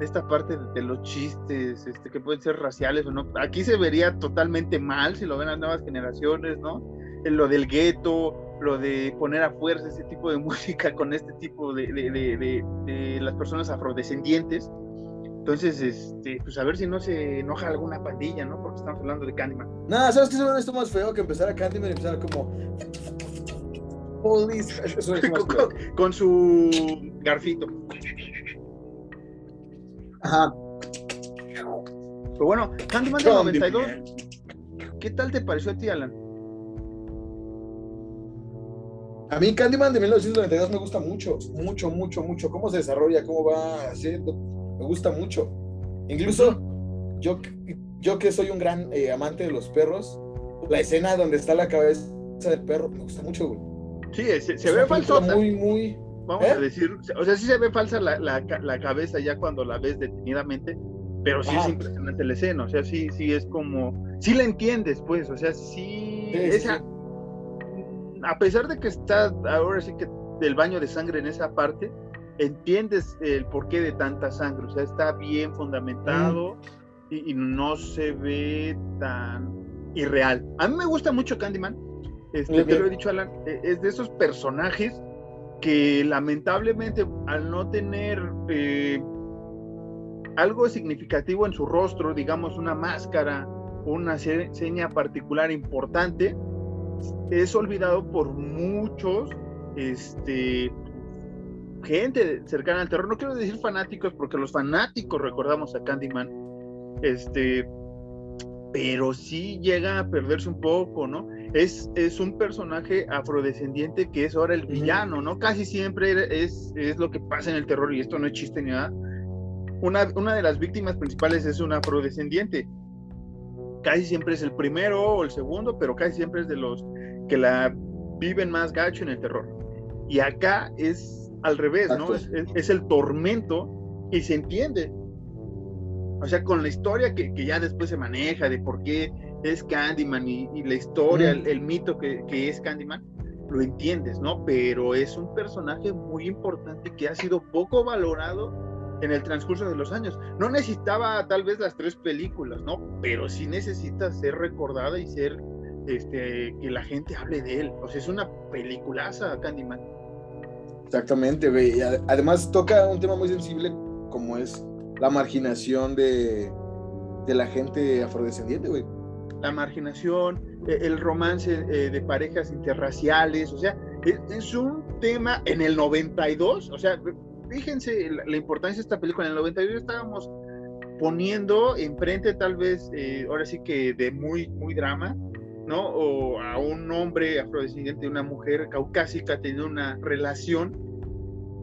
esta parte de los chistes, que pueden ser raciales o no. Aquí se vería totalmente mal si lo ven las nuevas generaciones, ¿no? Lo del gueto, lo de poner a fuerza ese tipo de música con este tipo de las personas afrodescendientes. Entonces, pues a ver si no se enoja alguna pandilla, ¿no? Porque estamos hablando de Candyman. Nada, ¿sabes qué? Esto más feo que empezar a Candyman y empezar como... Eso es con su garfito. Ajá. Pero bueno, Candyman de 92. ¿Qué tal te pareció a ti, Alan? A mí Candyman de 1992 me gusta mucho, mucho, mucho, mucho. Cómo se desarrolla, cómo va haciendo, me gusta mucho. Incluso yo que soy un gran amante de los perros, la escena donde está la cabeza del perro me gusta mucho, güey. Sí, se ve falsa. Muy. Vamos a decir, o sea, sí se ve falsa la cabeza ya cuando la ves detenidamente, pero sí es impresionante la escena. O sea, sí es como, sí la entiendes, pues. O sea, sí esa. Sí. A pesar de que está ahora sí que del baño de sangre en esa parte, entiendes el porqué de tanta sangre. O sea, está bien fundamentado y no se ve tan irreal. A mí me gusta mucho Candyman. Te lo he dicho, Alan, es de esos personajes que lamentablemente al no tener algo significativo en su rostro, digamos una máscara, una seña particular importante, es olvidado por muchos gente cercana al terror. No quiero decir fanáticos, porque los fanáticos recordamos a Candyman, pero sí llega a perderse un poco, ¿no? Es un personaje afrodescendiente que es ahora el villano, ¿no? Casi siempre es lo que pasa en el terror, y esto no es chiste ni nada. Una de las víctimas principales es un afrodescendiente. Casi siempre es el primero o el segundo, pero casi siempre es de los que la viven más gacho en el terror. Y acá es al revés, ¿no? Es el tormento, y se entiende. O sea, con la historia que ya después se maneja de por qué es Candyman y la historia, el mito que es Candyman, lo entiendes, ¿no? Pero es un personaje muy importante que ha sido poco valorado en el transcurso de los años. No necesitaba tal vez las 3 películas, ¿no? Pero sí necesita ser recordada y ser que la gente hable de él. O sea, es una peliculaza Candyman. Exactamente, güey. Además toca un tema muy sensible como es la marginación de la gente afrodescendiente, güey. La marginación, el romance de parejas interraciales. O sea, es un tema en el 92, o sea, fíjense la importancia de esta película. En el 92 estábamos poniendo enfrente, tal vez, ahora sí que de muy, muy drama, ¿no? O a un hombre afrodescendiente y una mujer caucásica teniendo una relación,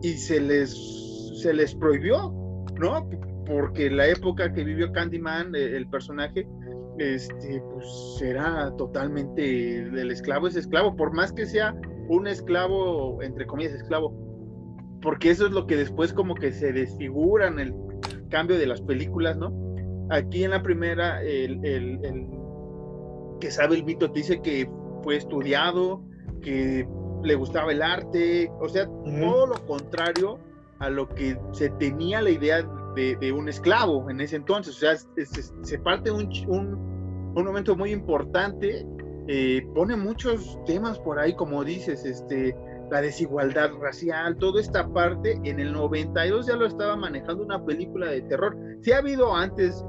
y se les prohibió, ¿no? Porque la época que vivió Candyman, el personaje, pues era totalmente, el esclavo es esclavo, por más que sea un esclavo, entre comillas, esclavo, porque eso es lo que después como que se desfigura en el cambio de las películas, ¿no? Aquí en la primera, el que sabe el mito te dice que fue estudiado, que le gustaba el arte, o sea, todo lo contrario a lo que se tenía la idea de un esclavo en ese entonces. O sea, se parte un momento muy importante, pone muchos temas por ahí, como dices, la desigualdad racial, toda esta parte. En el 92 ya lo estaba manejando una película de terror. Sí ha habido antes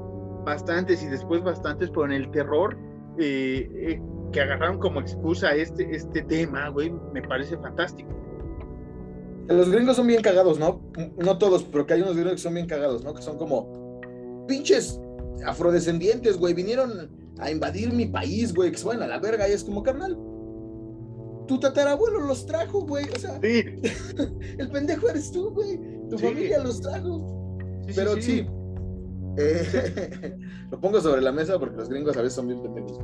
bastantes y después bastantes, pero en el terror que agarraron como excusa este tema, güey, me parece fantástico. Los gringos son bien cagados, ¿no? No todos, pero que hay unos gringos que son bien cagados, ¿no? Que son como pinches afrodescendientes, güey, vinieron a invadir mi país, güey, que se van a la verga, y es como, carnal, tu tatarabuelo los trajo, güey, o sea, sí. El pendejo eres tú, güey, tu sí. Familia los trajo, sí, pero sí, sí. Sí. Lo pongo sobre la mesa porque los gringos a veces son bien pendejos.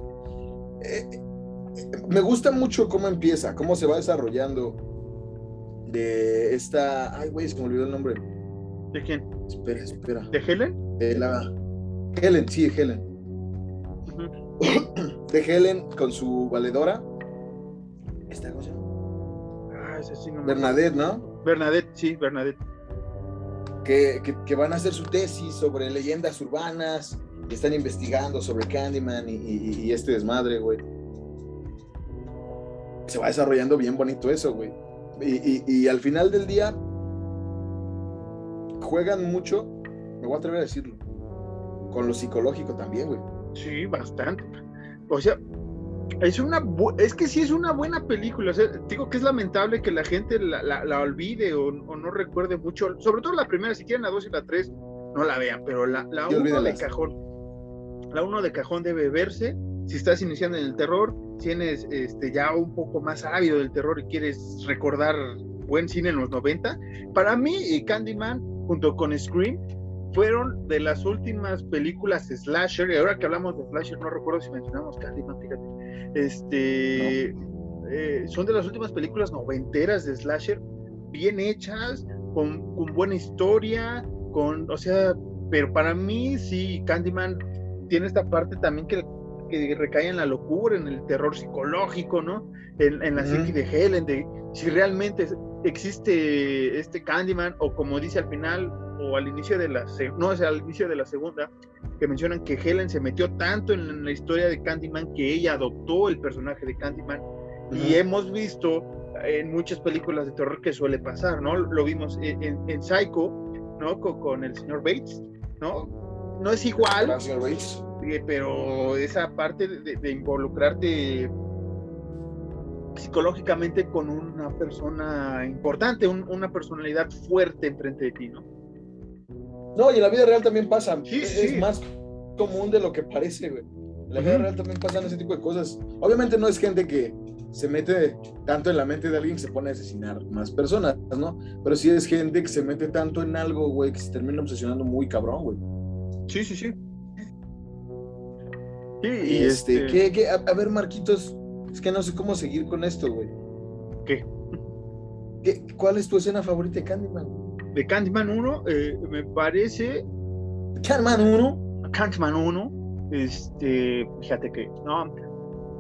Me gusta mucho cómo empieza, cómo se va desarrollando de esta... Ay, güey, se me olvidó el nombre. ¿De quién? Espera. ¿De Helen? Helen, sí, Helen. Uh-huh. De Helen con su valedora. ¿Esta cosa? Ah, esa sí no me... Bernadette, ¿no? Bernadette, sí, Bernadette. Que van a hacer su tesis sobre leyendas urbanas, que están investigando sobre Candyman y este desmadre, güey. Se va desarrollando bien bonito eso, güey. Y al final del día juegan mucho, me voy a atrever a decirlo, con lo psicológico también, güey. Sí, bastante. O sea, es que sí es una buena película. O sea, digo que es lamentable que la gente la olvide o no recuerde mucho, sobre todo la primera. Si quieren la 2 y la 3 no la vean, pero la 1 de cajón, la 1 de cajón debe verse. Si estás iniciando en el terror, tienes ya un poco más ávido del terror y quieres recordar buen cine en los 90, para mí y Candyman junto con Scream fueron de las últimas películas slasher. Y ahora que hablamos de slasher, no recuerdo si mencionamos Candyman, fíjate. No. Son de las últimas películas noventeras de slasher, bien hechas, con buena historia, o sea, pero para mí sí, Candyman tiene esta parte también que recae en la locura, en el terror psicológico, ¿no? En la psique de Helen, de si realmente existe este Candyman, o como dice al final, o al inicio de al inicio de la segunda, que mencionan que Helen se metió tanto en la historia de Candyman que ella adoptó el personaje de Candyman. Y hemos visto en muchas películas de terror que suele pasar, ¿no? Lo vimos en Psycho, ¿no? Con el señor Bates, ¿no? No es igual, pero esa parte de involucrarte psicológicamente con una persona importante, una personalidad fuerte enfrente de ti, ¿no? No, y en la vida real también pasa. Sí, es más común de lo que parece, güey. En la vida real también pasan ese tipo de cosas. Obviamente no es gente que se mete tanto en la mente de alguien que se pone a asesinar más personas, ¿no? Pero sí es gente que se mete tanto en algo, güey, que se termina obsesionando muy cabrón, güey. Sí, sí, sí. Sí, y a ver, Marquitos, es que no sé cómo seguir con esto, güey. ¿Qué? ¿Cuál es tu escena favorita de Candyman? De Candyman 1, me parece... Candyman 1, fíjate que... No,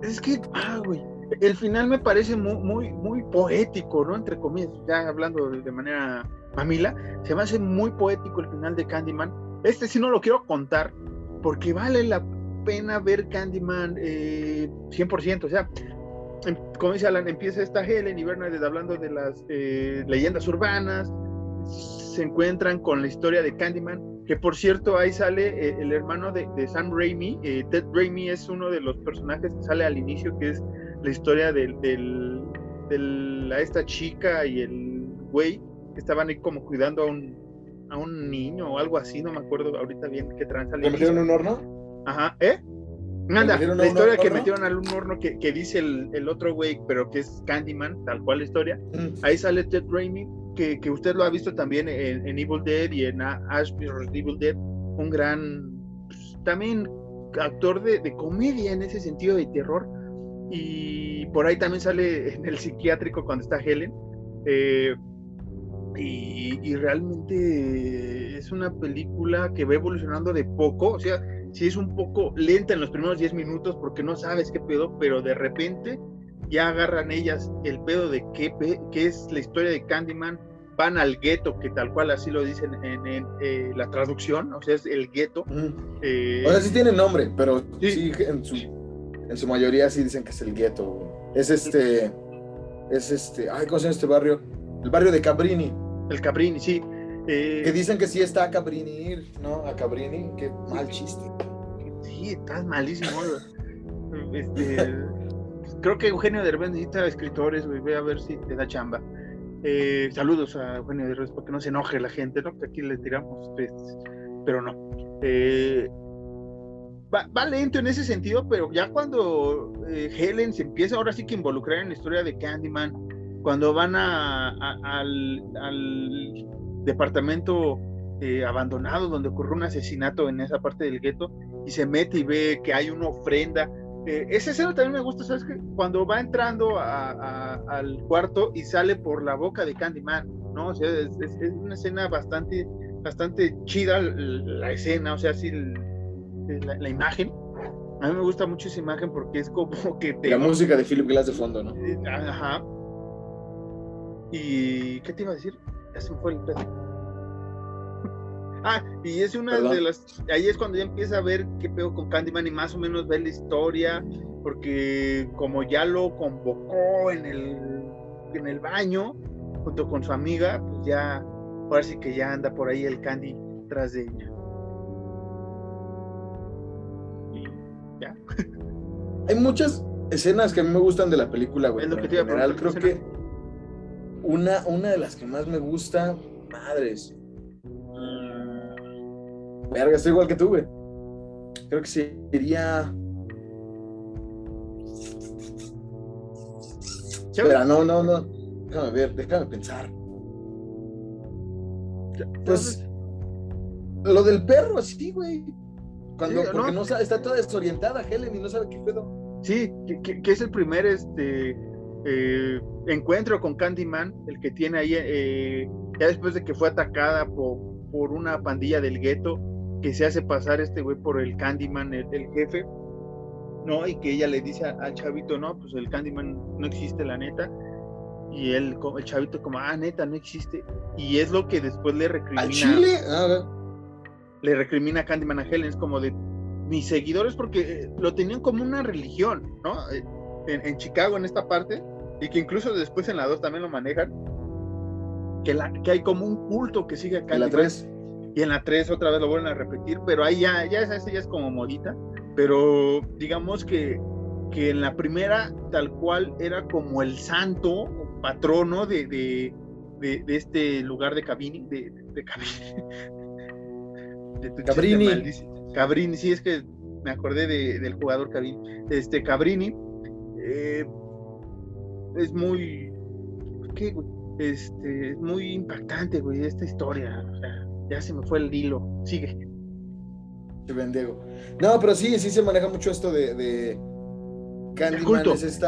es que, güey, el final me parece muy, muy, muy poético, ¿no? Entre comillas, ya hablando de manera mamila, se me hace muy poético el final de Candyman. Sí no lo quiero contar, porque vale la pena ver Candyman 100%, o sea... Como dice Alan, empieza esta Helen y Bernard hablando de las leyendas urbanas, se encuentran con la historia de Candyman, que por cierto ahí sale el hermano de Sam Raimi. Ted Raimi es uno de los personajes que sale al inicio, que es la historia de esta chica y el güey que estaban ahí como cuidando a un niño o algo así, no me acuerdo ahorita bien qué tranza. ¿Le metieron en un horno? Ajá, Anda, la historia que metieron al un horno que dice el otro güey, pero que es Candyman, tal cual la historia. Ahí sale Ted Raimi, que usted lo ha visto también en Evil Dead y en Ash vs. Evil Dead, un gran, pues, también actor de comedia en ese sentido de terror. Y por ahí también sale en el psiquiátrico cuando está Helen. Y realmente es una película que va evolucionando de poco, o sea, sí es un poco lenta en los primeros 10 minutos porque no sabes qué pedo, pero de repente ya agarran ellas el pedo de qué es la historia de Candyman, van al gueto, que tal cual así lo dicen en la traducción, o sea, es el gueto. O sea, sí tiene nombre, pero sí, en su mayoría sí dicen que es el gueto. Es ¿cómo se llama este barrio? El barrio de Cabrini. El Cabrini, sí. Que dicen que sí está a Cabrini, ¿no? A Cabrini, qué mal chiste. Sí, estás malísimo. Creo que Eugenio Derbez necesita escritores, güey. Ve a ver si te da chamba. Saludos a Eugenio Derbez, porque no se enoje la gente, ¿no? Que aquí le tiramos, pero no. Va lento en ese sentido, pero ya cuando Helen se empieza ahora sí que involucrar en la historia de Candyman, cuando van al departamento abandonado donde ocurrió un asesinato en esa parte del gueto y se mete y ve que hay una ofrenda, esa escena también me gusta, ¿sabes qué? Cuando va entrando al cuarto y sale por la boca de Candyman, ¿no? O sea, es una escena bastante, bastante chida la escena, o sea, sí, la imagen. A mí me gusta mucho esa imagen porque es como que... La música de Philip Glass de fondo, ¿no? Ajá. ¿Y qué te iba a decir? Ya se me fue el pedo. Y es una de las... Ahí es cuando ya empieza a ver qué pedo con Candyman y más o menos ve la historia, porque como ya lo convocó en el baño junto con su amiga, pues ya, ahora sí que ya anda por ahí el Candy tras de ella. Y ya. Hay muchas escenas que a mí me gustan de la película, güey. Es lo que te iba a preguntar. Creo que... Una de las que más me gusta, madres. Verga, estoy igual que tú, güey. Creo que sería... Espera, no. Déjame ver, déjame pensar. Pues... Lo del perro, sí, güey. Porque no sabe, está toda desorientada Helen y no sabe qué pedo. Sí, que es el primer, encuentro con Candyman, el que tiene ahí, ya después de que fue atacada por una pandilla del gueto, que se hace pasar este güey por el Candyman, el jefe, ¿no? Y que ella le dice al chavito, no, pues el Candyman no existe, la neta. Y él, el chavito como, neta, no existe. Y es lo que después le recrimina. ¿Al Chile? Le recrimina Candyman a Helen, es como de mis seguidores, porque lo tenían como una religión, ¿no? En Chicago, en esta parte, y que incluso después en la 2 también lo manejan, que hay como un culto que sigue acá. En la 3. Y en la 3 otra vez lo vuelven a repetir, pero ahí ya es como modita, pero digamos que en la primera tal cual era como el santo patrono de este lugar de Cabrini, de Cabrini. De Cabrini, sí, es que me acordé del jugador Cabrini. Cabrini es muy... ¿Qué, güey? Es muy impactante, güey, esta historia. O sea, ya se me fue el hilo. Sigue. Te bendigo. No, pero sí se maneja mucho esto de Candyman es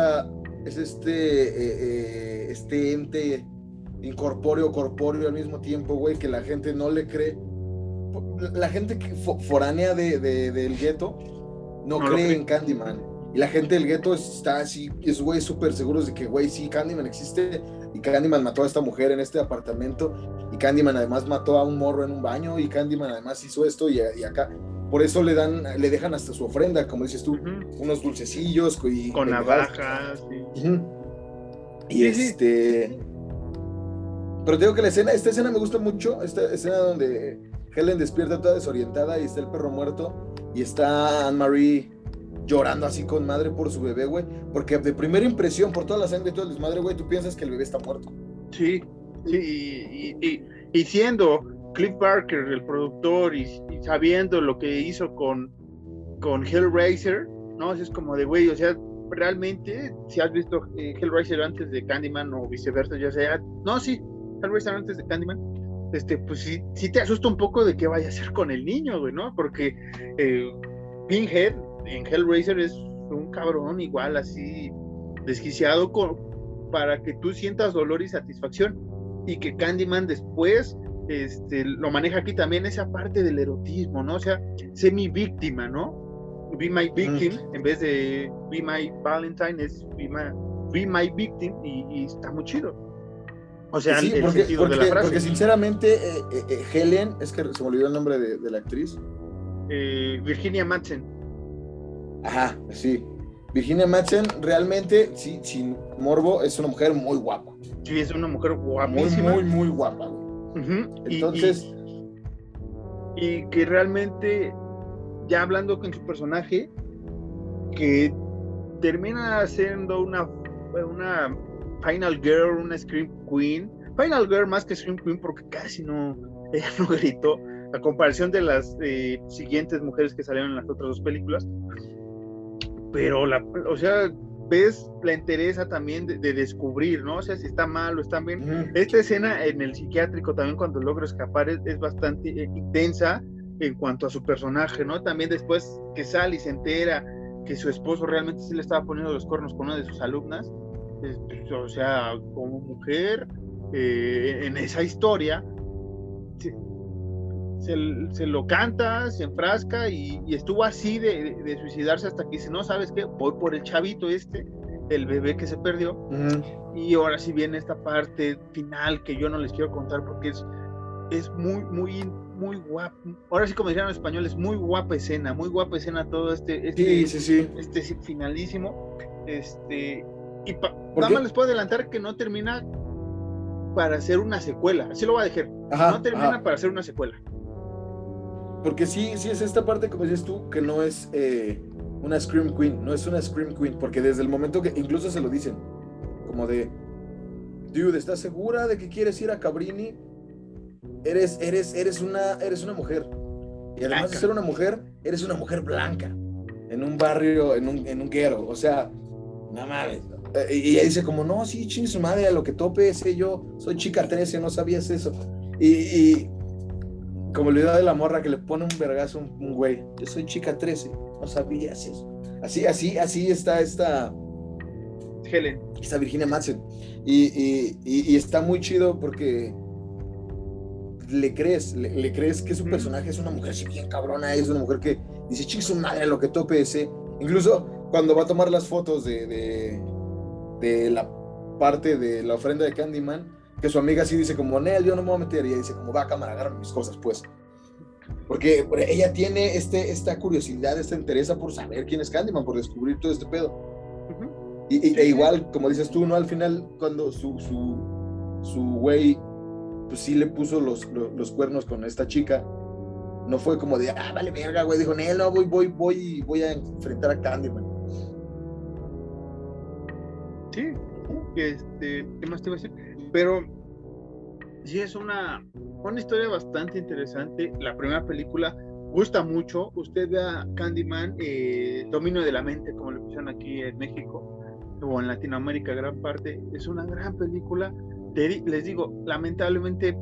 este ente incorpóreo, corpóreo al mismo tiempo, güey, que la gente no le cree. La gente que foránea del gueto no cree en Candyman. Y la gente del gueto está así, es güey súper seguros de que, güey, sí, Candyman existe, y Candyman mató a esta mujer en este apartamento, y Candyman además mató a un morro en un baño, y Candyman además hizo esto y acá. Por eso le dejan hasta su ofrenda, como dices tú, unos dulcecillos y con navajas. Sí. Pero te digo que esta escena me gusta mucho, esta escena donde Helen despierta toda desorientada y está el perro muerto y está Anne-Marie llorando así con madre por su bebé, güey, porque de primera impresión, por toda la sangre y todo el desmadre, güey, tú piensas que el bebé está muerto. Sí, y siendo Clive Barker el productor y sabiendo lo que hizo con Hellraiser, ¿no? Es como de, güey, o sea, realmente, si has visto Hellraiser antes de Candyman o viceversa, ya sea, no, sí, Hellraiser antes de Candyman, pues sí te asusta un poco de qué vaya a hacer con el niño, güey, ¿no? Porque Pinhead en Hellraiser es un cabrón igual, así, desquiciado, para que tú sientas dolor y satisfacción, y que Candyman después lo maneja aquí también, esa parte del erotismo, ¿no? O sea, sé mi víctima, ¿no? Be my victim, en vez de be my Valentine, es be my victim, y está muy chido. O sea, sí, el sentido de la frase. Porque sinceramente, Helen, es que se me olvidó el nombre de la actriz. Virginia Madsen. Ajá, sí. Virginia Madsen realmente, sí, sin morbo, es una mujer muy guapa. Sí, es una mujer guapísima. Muy, muy guapa, güey. Uh-huh. Entonces y que realmente, ya hablando con su personaje, que termina siendo una Final Girl, una Scream Queen, Final Girl más que Scream Queen, porque casi no, ella no gritó, a comparación de las siguientes mujeres que salieron en las otras dos películas. Pero o sea, ves la entereza también de descubrir, ¿no? O sea, si está mal o está bien. Uh-huh. Esta escena en el psiquiátrico también, cuando logra escapar, es bastante intensa en cuanto a su personaje, ¿no? También después que sale y se entera que su esposo realmente sí le estaba poniendo los cuernos con una de sus alumnas, o sea, como mujer, en esa historia, se lo canta, se enfrasca y estuvo así de suicidarse hasta que dice, no, ¿sabes qué? Voy por el chavito el bebé que se perdió. Uh-huh. Y ahora sí viene esta parte final que yo no les quiero contar porque es muy, muy, muy guapa. Ahora sí, como dijeron en español, es muy guapa escena todo este finalísimo. Y nada más les puedo adelantar que no termina para hacer una secuela, así lo voy a dejar. Ajá, no termina para hacer una secuela. Porque sí es esta parte, como dices tú, que no es una Scream Queen, no es una Scream Queen, porque desde el momento que incluso se lo dicen, como de, dude, ¿estás segura de que quieres ir a Cabrini? Eres una mujer. Y además blanca. De ser una mujer, eres una mujer blanca, en un barrio, en un guero, o sea, no mames. Y ella dice como, no, sí, chingue su madre, a lo que tope, ese yo, soy chica 13, no sabías eso. Y como la idea de la morra que le pone un vergazo a un güey, yo soy chica 13, no sabías eso. Así está esta Helen, esta Virginia Madsen. Y está muy chido porque le crees que su personaje es una mujer así bien cabrona, es una mujer que dice, chingue su madre, a lo que tope, ese. Incluso cuando va a tomar las fotos de la parte de la ofrenda de Candyman, que su amiga sí dice como, Nel, yo no me voy a meter, y ella dice como, va a cámara, agarra mis cosas, pues, porque ella tiene esta curiosidad, esta interés por saber quién es Candyman, por descubrir todo este pedo. Uh-huh. E igual, como dices tú, ¿no? Al final, cuando su güey, pues sí le puso los cuernos con esta chica, no fue como de, vale, verga, güey, dijo, Nel, no, voy a enfrentar a Candyman. Sí, ¿qué más te iba a decir? Pero sí es una historia bastante interesante. La primera película gusta mucho. Usted vea Candyman, Dominio de la Mente, como le pusieron aquí en México o en Latinoamérica, gran parte. Es una gran película, les digo, lamentablemente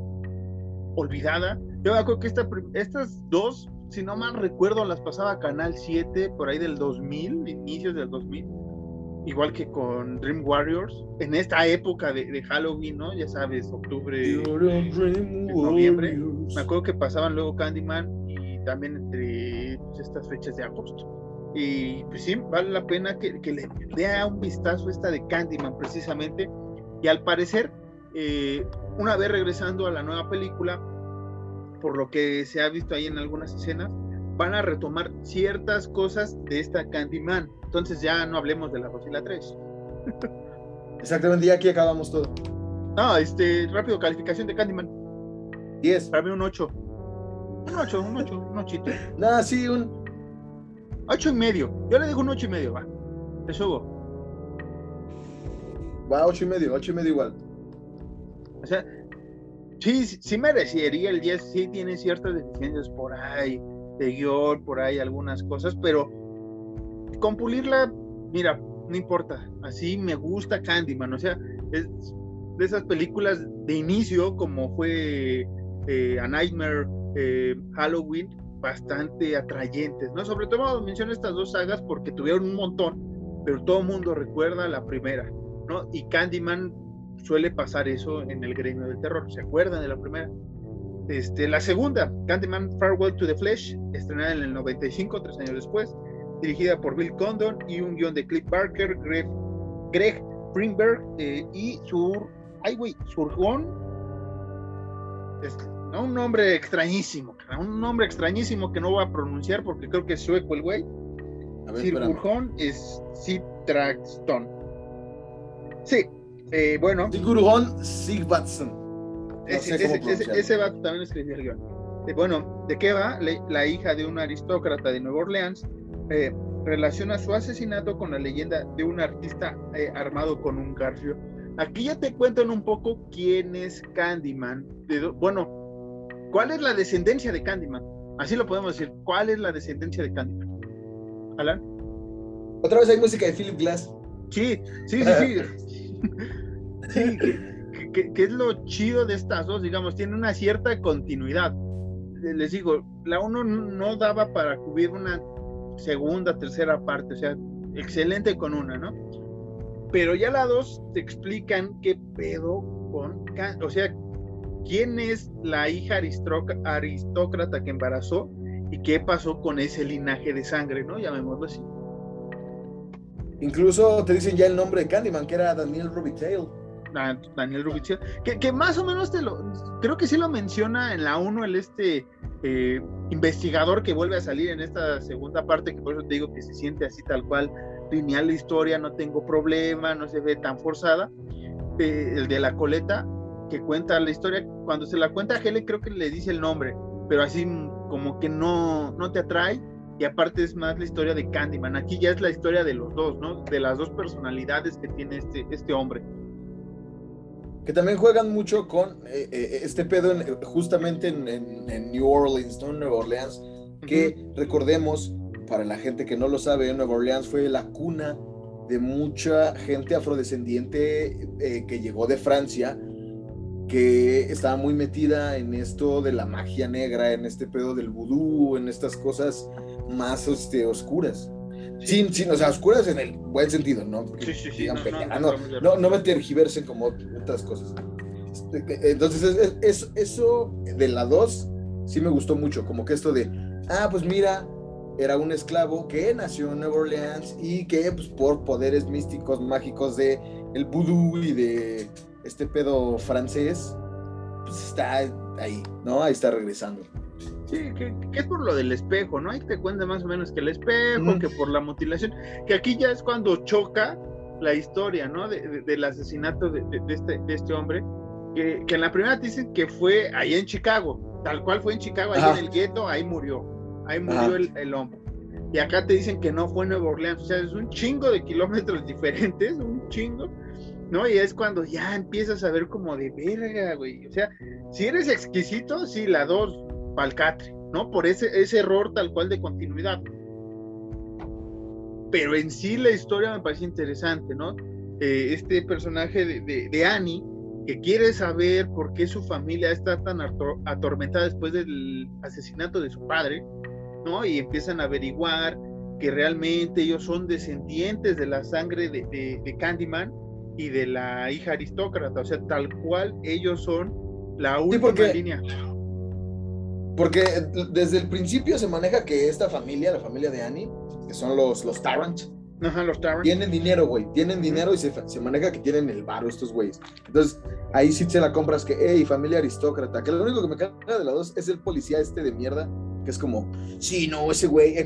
olvidada. Yo creo que estas dos, si no mal recuerdo, las pasaba Canal 7 por ahí del 2000, inicios del 2000, igual que con Dream Warriors, en esta época de Halloween, ¿no? Ya sabes, octubre, noviembre. Me acuerdo que pasaban luego Candyman y también entre estas fechas de agosto. Y pues sí, vale la pena que le dé un vistazo esta de Candyman, precisamente. Y al parecer, una vez regresando a la nueva película, por lo que se ha visto ahí en algunas escenas, van a retomar ciertas cosas de esta Candyman. Entonces ya no hablemos de la Rosila 3. Exactamente, ya aquí acabamos todo. No, rápido, calificación de Candyman. 10. Para mí un 8. Un 8. No, sí, un 8.5. Yo le digo un 8.5, va. Te subo. Va, 8.5 igual. O sea, sí merecería el 10, sí tiene ciertas deficiencias por ahí, de guión, por ahí algunas cosas, pero con pulirla, mira, no importa, así me gusta Candyman, o sea, es de esas películas de inicio como fue A Nightmare, Halloween, bastante atrayentes, ¿no? Sobre todo menciono estas dos sagas porque tuvieron un montón, pero todo el mundo recuerda la primera, ¿no? Y Candyman suele pasar eso en el gremio del terror, ¿se acuerdan de la primera? La segunda, Candyman Farewell to the Flesh, estrenada en el 95, 3 años después, dirigida por Bill Condon y un guión de Clive Barker, Greg Greenberg y un nombre extrañísimo, que no voy a pronunciar porque creo que es sueco el güey. Sigurjón es Sigtragson. Sí, bueno. Sigurjón Sigvatsson. Ese vato también escribió el guión. Bueno, ¿de qué va? La hija de un aristócrata de Nueva Orleans relaciona su asesinato con la leyenda de un artista armado con un garfio. Aquí ya te cuentan un poco quién es Candyman, cuál es la descendencia de Candyman, así lo podemos decir, cuál es la descendencia de Candyman. Alan, otra vez hay música de Philip Glass. Sí. Sí, que es lo chido de estas dos, digamos, tiene una cierta continuidad. Les digo, la uno no daba para cubrir una segunda, tercera parte, o sea, excelente con una, ¿no? Pero ya la dos te explican qué pedo con, o sea, quién es la hija aristócrata que embarazó y qué pasó con ese linaje de sangre, ¿no? Llamémoslo así. Incluso te dicen ya el nombre de Candyman, que era Daniel Rubitaille, que más o menos creo que sí lo menciona en la 1 el investigador que vuelve a salir en esta segunda parte, que por eso te digo que se siente así tal cual, lineal la historia, no tengo problema, no se ve tan forzada. El de la coleta que cuenta la historia, cuando se la cuenta a Helen creo que le dice el nombre, pero así como que no te atrae, y aparte es más la historia de Candyman. Aquí ya es la historia de los dos, ¿no? De las dos personalidades que tiene este hombre. Que también juegan mucho con este pedo justamente en New Orleans, ¿no? En Nueva Orleans, que recordemos, para la gente que no lo sabe, Nueva Orleans fue la cuna de mucha gente afrodescendiente que llegó de Francia, que estaba muy metida en esto de la magia negra, en este pedo del vudú, en estas cosas más oscuras. Sin, o sea, oscuras en el buen sentido, ¿no? Sí, no me tergiversen como otras cosas. Entonces, eso de la 2 sí me gustó mucho, como que esto de, pues mira, era un esclavo que nació en Nueva Orleans y que, pues, por poderes místicos, mágicos de el vudú y de este pedo francés, pues está ahí, ¿no? Ahí está regresando. Sí, que es por lo del espejo, ¿no? Ahí te cuenta más o menos que el espejo, que por la mutilación, que aquí ya es cuando choca la historia, ¿no? Del asesinato de este hombre, que en la primera te dicen que fue ahí en Chicago, tal cual fue en Chicago, ahí en el gueto, ahí murió el hombre. Y acá te dicen que no fue en Nueva Orleans, o sea, es un chingo de kilómetros diferentes, un chingo, ¿no? Y es cuando ya empiezas a ver como de verga, güey, o sea, si eres exquisito, sí, la 2... palcatre, ¿no? Por ese error tal cual de continuidad. Pero en sí la historia me parece interesante, ¿no? Este personaje de Annie, que quiere saber por qué su familia está tan atormentada después del asesinato de su padre, ¿no? Y empiezan a averiguar que realmente ellos son descendientes de la sangre de Candyman y de la hija aristócrata, o sea, tal cual ellos son la última línea. Porque desde el principio se maneja que esta familia, la familia de Annie, que son los Tarrant, tienen dinero, güey, y se maneja que tienen el varo estos güeyes. Entonces, ahí sí se la compras que, hey, familia aristócrata, que lo único que me caga de la dos es el policía este de mierda, que es como, sí, no, ese güey,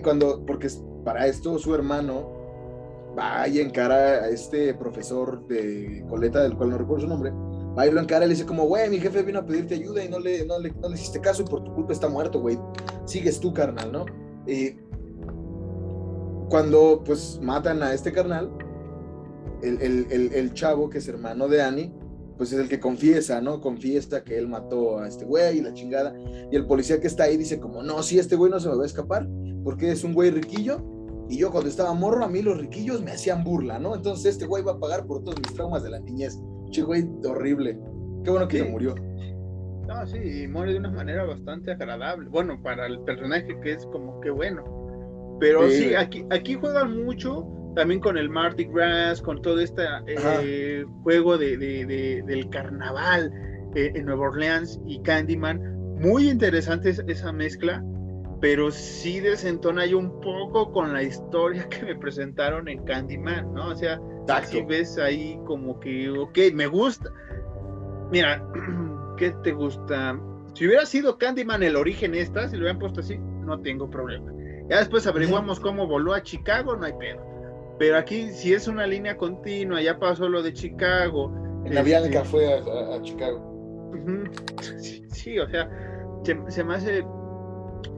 porque para esto su hermano va y encara a este profesor de coleta, del cual no recuerdo su nombre, va y lo encara y le dice como, güey, mi jefe vino a pedirte ayuda y no le hiciste caso y por tu culpa está muerto, güey. Sigues tú, carnal, ¿no? Y cuando, pues, matan a este carnal, el chavo, que es hermano de Annie, pues es el que confiesa, ¿no? Confiesa que él mató a este güey y la chingada. Y el policía que está ahí dice como, no, sí, este güey no se me va a escapar porque es un güey riquillo Y yo cuando estaba morro, a mí los riquillos me hacían burla, ¿no? Entonces este güey va a pagar por todos mis traumas de la niñez. Che, güey, horrible. Qué bueno que se murió. No, sí, y muere de una manera bastante agradable. Bueno, para el personaje que es como que bueno. Pero sí, aquí juegan mucho también con el Mardi Gras, con todo este juego del carnaval en Nueva Orleans y Candyman. Muy interesante esa mezcla, pero sí desentona yo un poco con la historia que me presentaron en Candyman, ¿no? O sea, si ves ahí como que, ok, me gusta. Mira, ¿qué te gusta? Si hubiera sido Candyman el origen esta, si lo hubieran puesto así, no tengo problema. Ya después averiguamos cómo voló a Chicago, no hay pedo. Pero aquí, si es una línea continua, ya pasó lo de Chicago. En la Bianca fue a Chicago. Sí, o sea, se me hace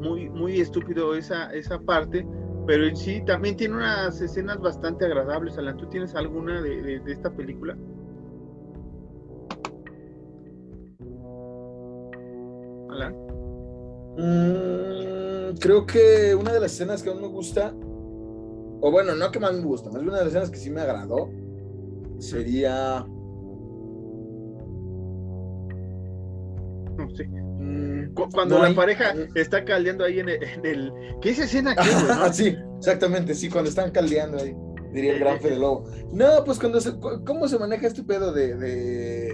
muy, muy estúpido esa parte, pero en sí también tiene unas escenas bastante agradables. Alan, ¿tú tienes alguna de esta película? Alan. Creo que una de las escenas que más me gusta, o bueno, no que más me gusta, más bien una de las escenas que sí me agradó, sería... Sí. Cuando la pareja está caldeando ahí en el... ¿Qué es escena aquí? ¿No? Sí, exactamente, sí, cuando están caldeando ahí, diría el gran Fede Lobo. No, pues ¿cómo se maneja este pedo de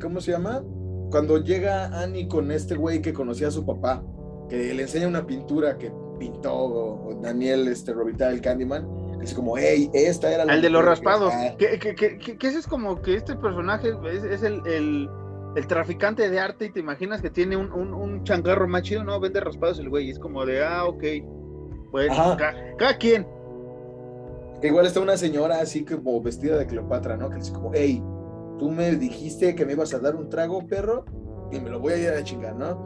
¿cómo se llama? Cuando llega Annie con este güey que conocía a su papá, que le enseña una pintura que pintó Daniel Robitaille, el Candyman. Es como, hey, esta era la... El de los raspados. Que ese es como que este personaje es el traficante de arte, y te imaginas que tiene un changarro más chido, ¿no? Vende raspados el güey, y es como de, ok, bueno, cada quien. Igual está una señora así como vestida de Cleopatra, ¿no? Que dice como, hey, tú me dijiste que me ibas a dar un trago, perro, y me lo voy a ir a chingar, ¿no? Sí.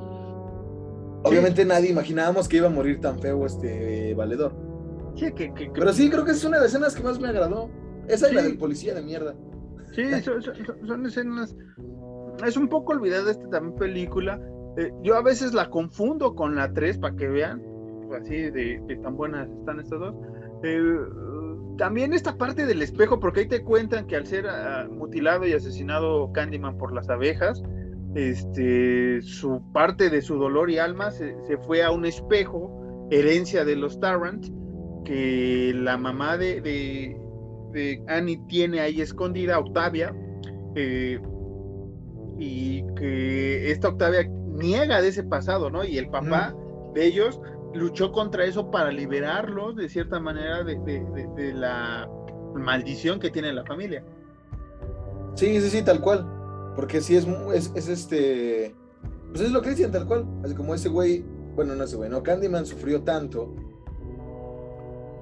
Obviamente nadie imaginábamos que iba a morir tan feo este valedor. Sí, pero sí, creo que es una de las escenas que más me agradó. Esa es la del policía de mierda. Sí, son escenas... Es un poco olvidada esta también película. Yo a veces la confundo con la 3, para que vean así de tan buenas están estas dos. También esta parte del espejo, porque ahí te cuentan que al ser mutilado y asesinado Candyman por las abejas, su parte de su dolor y alma se fue a un espejo, herencia de los Tarrant, que la mamá de Annie tiene ahí escondida, Octavia, y que esta Octavia niega de ese pasado, ¿no? Y el papá de ellos luchó contra eso para liberarlos de cierta manera de la maldición que tiene la familia. Sí, tal cual, porque sí es pues es lo que dicen, tal cual, así como ese güey, bueno, no ese güey, no, Candyman sufrió tanto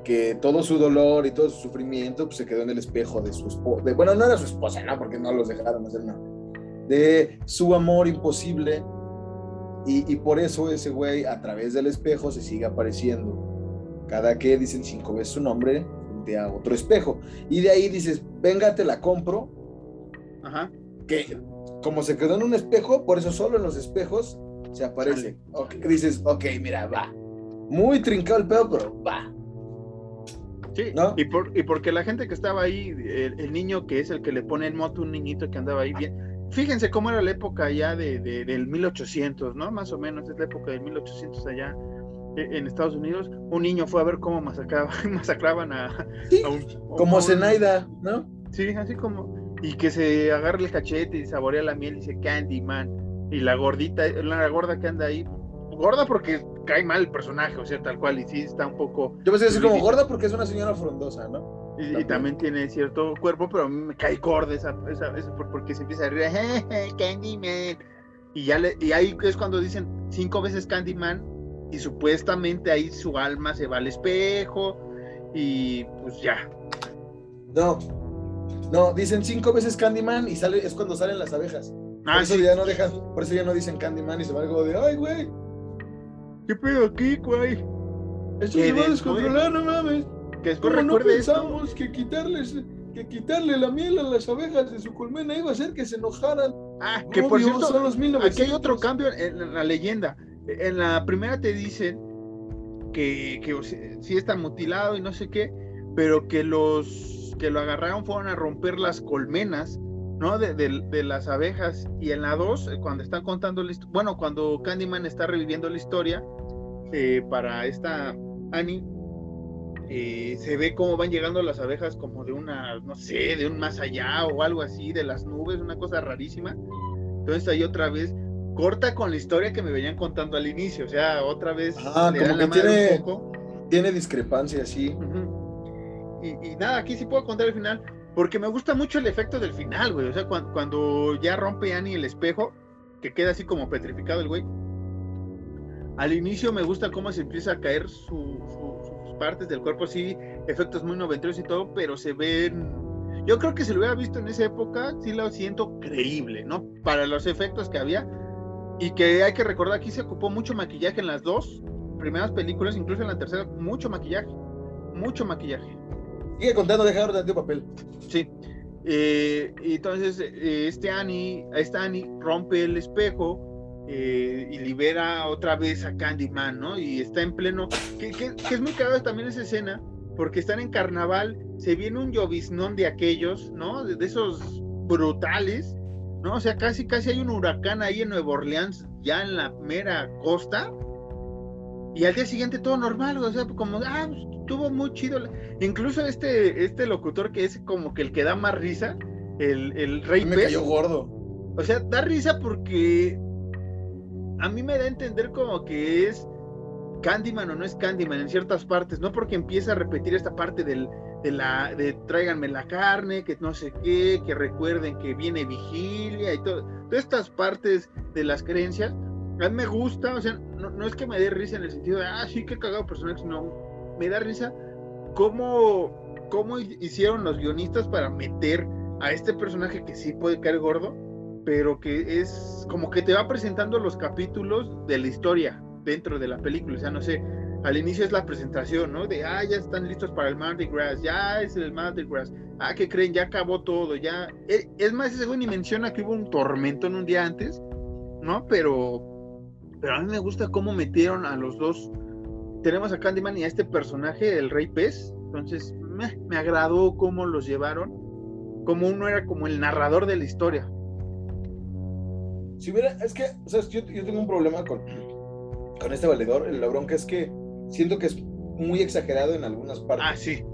que todo su dolor y todo su sufrimiento pues se quedó en el espejo de su esposa, bueno, no era su esposa, no, porque no los dejaron hacer nada, de su amor imposible, y por eso ese güey a través del espejo se sigue apareciendo cada que dicen 5 veces su nombre frente a otro espejo, y de ahí dices, venga, te la compro. Que como se quedó en un espejo, por eso solo en los espejos se aparece. Dices, ok, mira, va muy trincado el pedo, pero va. Sí, ¿no? y porque la gente que estaba ahí, el niño que es el que le pone en moto, un niñito que andaba ahí bien. Fíjense cómo era la época ya del 1800, ¿no? Más o menos es la época del 1800 allá en Estados Unidos. Un niño fue a ver cómo masacraban a un Zenaida, ¿no? Sí, así como... Y que se agarra el cachete y saborea la miel y dice Candyman. Y la gordita, la gorda que anda ahí... Gorda porque cae mal el personaje, o sea, tal cual, y sí está un poco... Yo pensé que es como gorda porque es una señora frondosa, ¿no? Y también tiene cierto cuerpo, pero a mí me cae gorda esa porque se empieza a reír, Candyman, y ahí es cuando dicen 5 veces Candyman, y supuestamente ahí su alma se va al espejo, y pues ya. No, dicen 5 veces Candyman, y es cuando salen las abejas. Por eso ya no dicen Candyman, y se va algo de, ay, güey, ¿qué pedo aquí, güey? Esto se va a descontrolar, no mames. Que es ¿Cómo no pensamos esto? que quitarle la miel a las abejas de su colmena iba a hacer que se enojaran? Que por cierto, son los 1900. Aquí hay otro cambio en la leyenda. En la primera te dicen que sí está mutilado y no sé qué, pero que los que lo agarraron fueron a romper las colmenas, ¿no? De las abejas. Y en la 2, cuando están contando cuando Candyman está reviviendo la historia para esta Annie, se ve cómo van llegando las abejas como de una, no sé, de un más allá o algo así, de las nubes, una cosa rarísima. Entonces ahí otra vez corta con la historia que me venían contando al inicio, o sea, otra vez le dan la madre un poco. Tiene discrepancia, sí. Uh-huh. Y nada, aquí sí puedo contar el final, porque me gusta mucho el efecto del final, güey. O sea, cuando ya rompe Annie el espejo, que queda así como petrificado el güey. Al inicio me gusta cómo se empieza a caer sus partes del cuerpo, sí, efectos muy noventeros y todo, pero se ven... Yo creo que si lo hubiera visto en esa época, sí lo siento creíble, ¿no? Para los efectos que había. Y que hay que recordar, aquí se ocupó mucho maquillaje en las dos primeras películas, incluso en la tercera, mucho maquillaje. Sigue contando, deja de tanto papel. Sí. Entonces, esta Annie rompe el espejo y libera otra vez a Candyman, ¿no? Y está en pleno... Que es muy cagado también esa escena, porque están en carnaval, se viene un lloviznón de aquellos, ¿no? De esos brutales, ¿no? O sea, casi hay un huracán ahí en Nueva Orleans, ya en la mera costa, y al día siguiente todo normal, o sea, como, estuvo muy chido. Incluso este locutor que es como que el que da más risa, el Rey Pez. Me cayó gordo. O sea, da risa porque a mí me da a entender como que es Candyman o no es Candyman en ciertas partes, ¿no? Porque empieza a repetir esta parte de tráiganme la carne, que no sé qué, que recuerden que viene vigilia y todo, todas estas partes de las creencias. A mí me gusta, o sea, no es que me dé risa en el sentido de, sí, qué cagado personaje, no, me da risa cómo hicieron los guionistas para meter a este personaje que sí puede caer gordo, pero que es como que te va presentando los capítulos de la historia dentro de la película. O sea, no sé, al inicio es la presentación, ¿no? De, ya están listos para el Mardi Gras, ya es el Mardi Gras, ¿qué creen? Ya acabó todo, ya... Es más, ese güey ni menciona que hubo un tormentón un día antes, ¿no? Pero a mí me gusta cómo metieron a los dos. Tenemos a Candyman y a este personaje, el Rey Pez. Entonces, me agradó cómo los llevaron, como uno era como el narrador de la historia. Si hubiera... Es que, o sea, yo tengo un problema con este valedor. La bronca es que siento que es muy exagerado en algunas partes. Sí.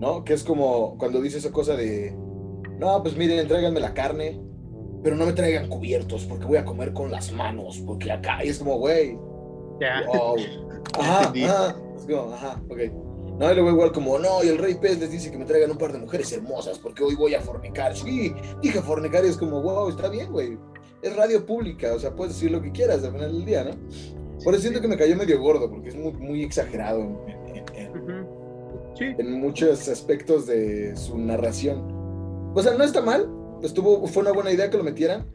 ¿No? Que es como cuando dice esa cosa de... No, pues miren, tráiganme la carne, pero no me traigan cubiertos porque voy a comer con las manos, porque acá... Y es como, güey... Ya. Wow. Ajá. Es como, ok. No, y luego igual como, no, y el Rey Pez les dice que me traigan un par de mujeres hermosas porque hoy voy a fornicar. Sí, dije fornicar, y es como, wow, está bien, güey. Es radio pública, o sea, puedes decir lo que quieras al final del día, ¿no? Por eso siento que me cayó medio gordo, porque es muy, muy exagerado en muchos aspectos de su narración. O sea, no está mal, fue una buena idea que lo metieran,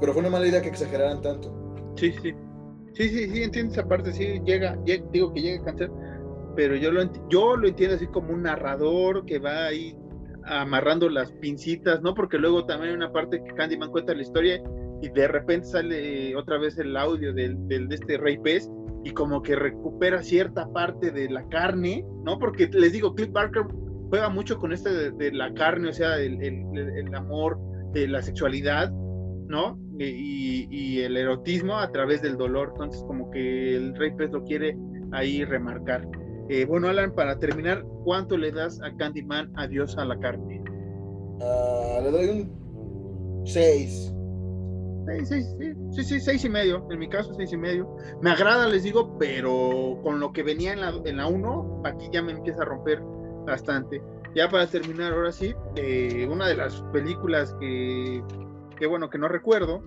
pero fue una mala idea que exageraran tanto. Sí, entiendo esa parte, sí, llega a cansar, pero yo lo entiendo así como un narrador que va ahí amarrando las pincitas, ¿no? Porque luego también hay una parte que Candyman cuenta la historia y de repente sale otra vez el audio de este Rey Pez y como que recupera cierta parte de la carne, ¿no? Porque les digo, Clive Barker juega mucho con esto de la carne, o sea, el amor, la sexualidad, ¿no? Y el erotismo a través del dolor. Entonces como que el Rey Pez lo quiere ahí remarcar. Bueno, Alan, para terminar, ¿cuánto le das a Candyman Adiós a la Carne? Le doy un 6. Sí, 6.5, en mi caso 6.5. Me agrada, les digo, pero con lo que venía en la 1, aquí ya me empieza a romper bastante. Ya para terminar, ahora sí, una de las películas que no recuerdo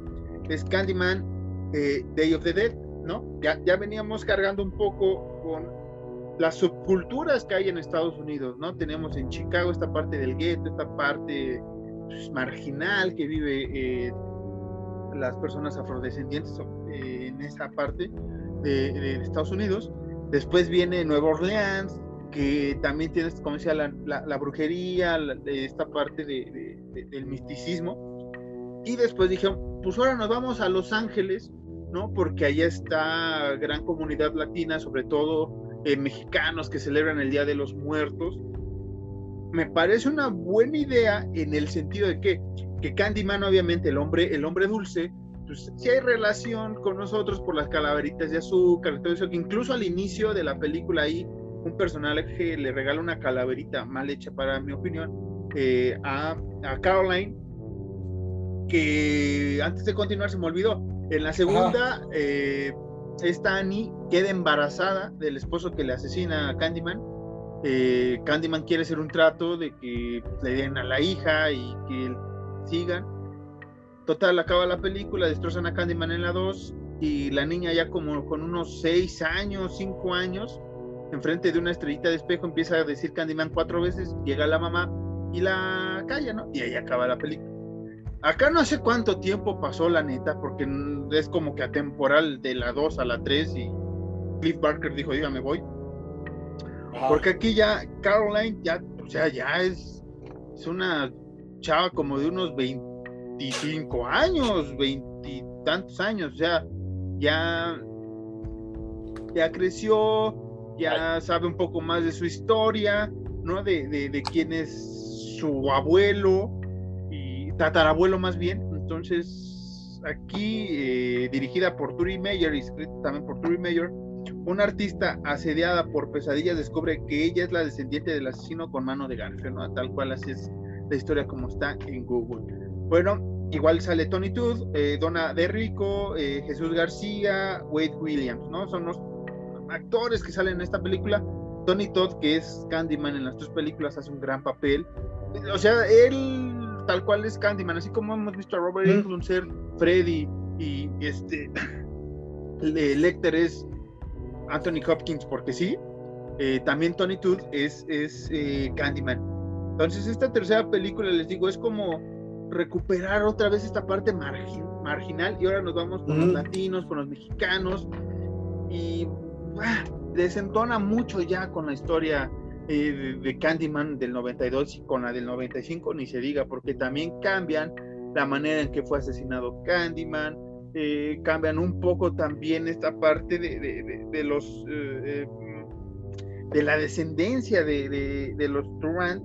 es Candyman Day of the Dead, ¿no? Ya veníamos cargando un poco con las subculturas que hay en Estados Unidos, ¿no? Tenemos en Chicago esta parte del gueto, esta parte marginal que vive... las personas afrodescendientes en esa parte de Estados Unidos. Después viene Nueva Orleans, que también tiene, como decía, la brujería, esta parte del misticismo. Y después dijeron, pues ahora nos vamos a Los Ángeles, ¿no? Porque allá está gran comunidad latina, sobre todo mexicanos que celebran el Día de los Muertos. Me parece una buena idea en el sentido de que Candyman, obviamente, el hombre dulce, pues sí hay relación con nosotros por las calaveritas de azúcar, todo eso, que incluso al inicio de la película ahí un personaje le regala una calaverita mal hecha, para mi opinión, a Caroline, que antes de continuar se me olvidó, en la segunda esta Annie queda embarazada del esposo que le asesina a Candyman. Candyman quiere hacer un trato de que le den a la hija y que sigan. Total, acaba la película, destrozan a Candyman en la 2, y la niña ya como con unos 6 años, 5 años, enfrente de una estrellita de espejo empieza a decir Candyman 4 veces, llega la mamá y la calla, ¿no? Y ahí acaba la película. Acá no sé cuánto tiempo pasó, la neta, porque es como que atemporal de la 2 a la 3, y Clive Barker dijo, dígame, voy. Porque aquí ya Caroline ya es una chava como de unos 25 años, 20 tantos años, o sea, ya creció, ya sabe un poco más de su historia, ¿no? De quién es su abuelo y tatarabuelo más bien. Entonces aquí dirigida por Turi Meyer y escrita también por Turi Meyer, una artista asediada por pesadillas descubre que ella es la descendiente del asesino con mano de garfio, ¿no? Tal cual, así es la historia como está en Google. Bueno, igual sale Tony Todd, Donna De Rico, Jesús García, Wade Williams, ¿no? Son los actores que salen en esta película. Tony Todd, que es Candyman en las 3 películas, hace un gran papel. O sea, él tal cual es Candyman, así como hemos visto a Robert Englund ser Freddy, y Lecter es Anthony Hopkins, porque sí, también Tony Todd es Candyman. Entonces esta tercera película, les digo, es como recuperar otra vez esta parte marginal, y ahora nos vamos con los latinos, con los mexicanos, y desentona mucho ya con la historia de Candyman del 92, y con la del 95 ni se diga, porque también cambian la manera en que fue asesinado Candyman, cambian un poco también esta parte de la descendencia de los Durant,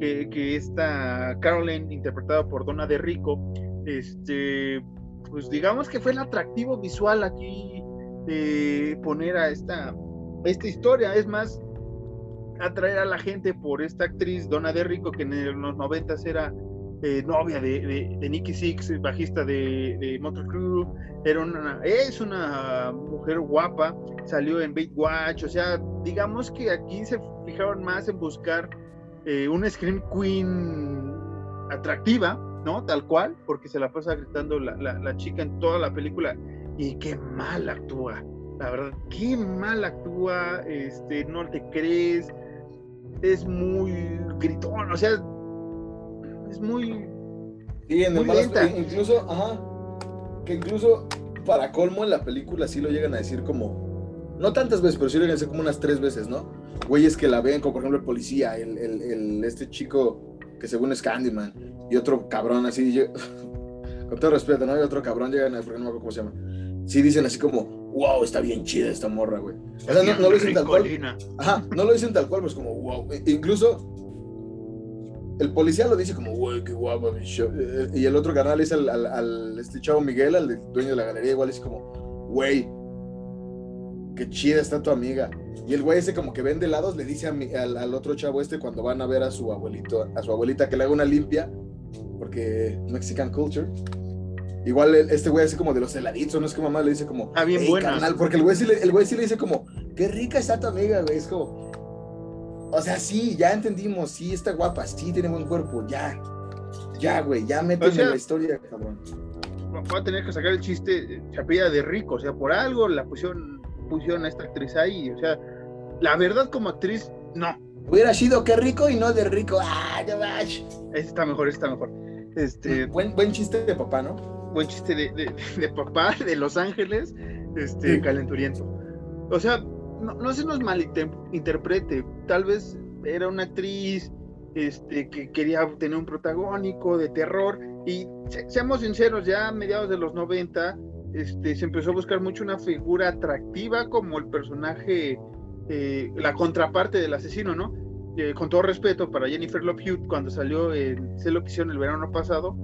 que esta Caroline, interpretada por Donna De Rico, pues digamos que fue el atractivo visual aquí de poner a esta historia, es más, atraer a la gente por esta actriz Donna De Rico, que en los 90s era novia de Nikki Sixx, bajista de Motley Crue, es una mujer guapa, salió en Baywatch, o sea, digamos que aquí se fijaron más en buscar una Scream Queen atractiva, ¿no? Tal cual, porque se la pasa gritando la chica en toda la película, y qué mal actúa, la verdad, qué mal actúa, no te crees, es muy gritón, o sea, es muy, sí, muy lenta. Incluso, que incluso para colmo en la película sí lo llegan a decir como, no tantas veces, pero sí lo llegan a decir como unas 3 veces, ¿no? Güeyes que la ven, como por ejemplo el policía, este chico que según es Candyman, y otro cabrón así, con todo respeto, ¿no? Y otro cabrón llegan a, no me acuerdo cómo se llama, sí dicen así como, wow, está bien chida esta morra, güey. O sea, no lo dicen tal cual. No lo dicen tal cual, pues como, wow. Incluso el policía lo dice como, güey, qué guapo, bicho. Y el otro canal es al chavo Miguel, al dueño de la galería, igual es como, güey, qué chida está tu amiga. Y el güey ese como que vende helados le dice al otro chavo cuando van a ver a su abuelito, a su abuelita, que le haga una limpia, porque Mexican culture. Igual este güey así como de los heladitos, no es que mamá le dice como, ah, bien, hey, buena, carnal, porque el güey sí le dice como, qué rica está tu amiga, güey, es como, o sea, sí, ya entendimos, sí, está guapa, sí, tiene buen cuerpo, ya, güey, ya méteme, o sea, la historia, cabrón. Va a tener que sacar el chiste, Chapilla de Rico, o sea, por algo la pusieron a esta actriz ahí, o sea, la verdad como actriz, no. Hubiera sido qué rico y no de rico, ya va. Está mejor. Buen chiste de papá, ¿no? Buen chiste de papá, de Los Ángeles, calenturiento. O sea, no se nos malinterprete, tal vez era una actriz que quería tener un protagónico de terror, y seamos sinceros, ya a mediados de los 90 se empezó a buscar mucho una figura atractiva como el personaje, la contraparte del asesino, ¿no? Con todo respeto para Jennifer Love Hewitt, cuando salió en Celopisión el verano pasado,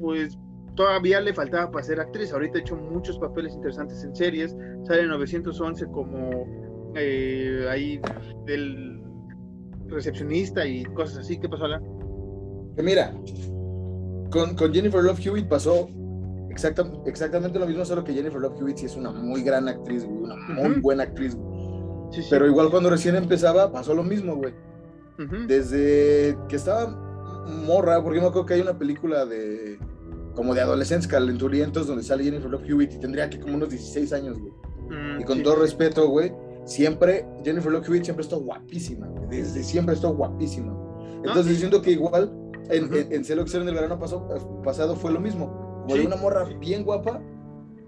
pues todavía le faltaba para ser actriz. Ahorita ha hecho muchos papeles interesantes en series. Sale en 911 como ahí del recepcionista y cosas así. ¿Qué pasó, Alan? Mira, con Jennifer Love Hewitt pasó exactamente lo mismo, solo que Jennifer Love Hewitt sí es una muy gran actriz, güey, una muy buena actriz, güey. Sí, sí. Pero igual cuando recién empezaba pasó lo mismo, güey. Desde que estaba morra, porque me acuerdo que hay una película de como de adolescentes calenturientos donde sale Jennifer Love Hewitt y tendría que como unos 16 años, güey. Y con todo respeto, güey, siempre Jennifer Love Hewitt siempre está guapísima, güey. Desde siempre está guapísima. Entonces siento que igual en Celo que hicieron el verano pasado fue lo mismo. Como de una morra bien guapa,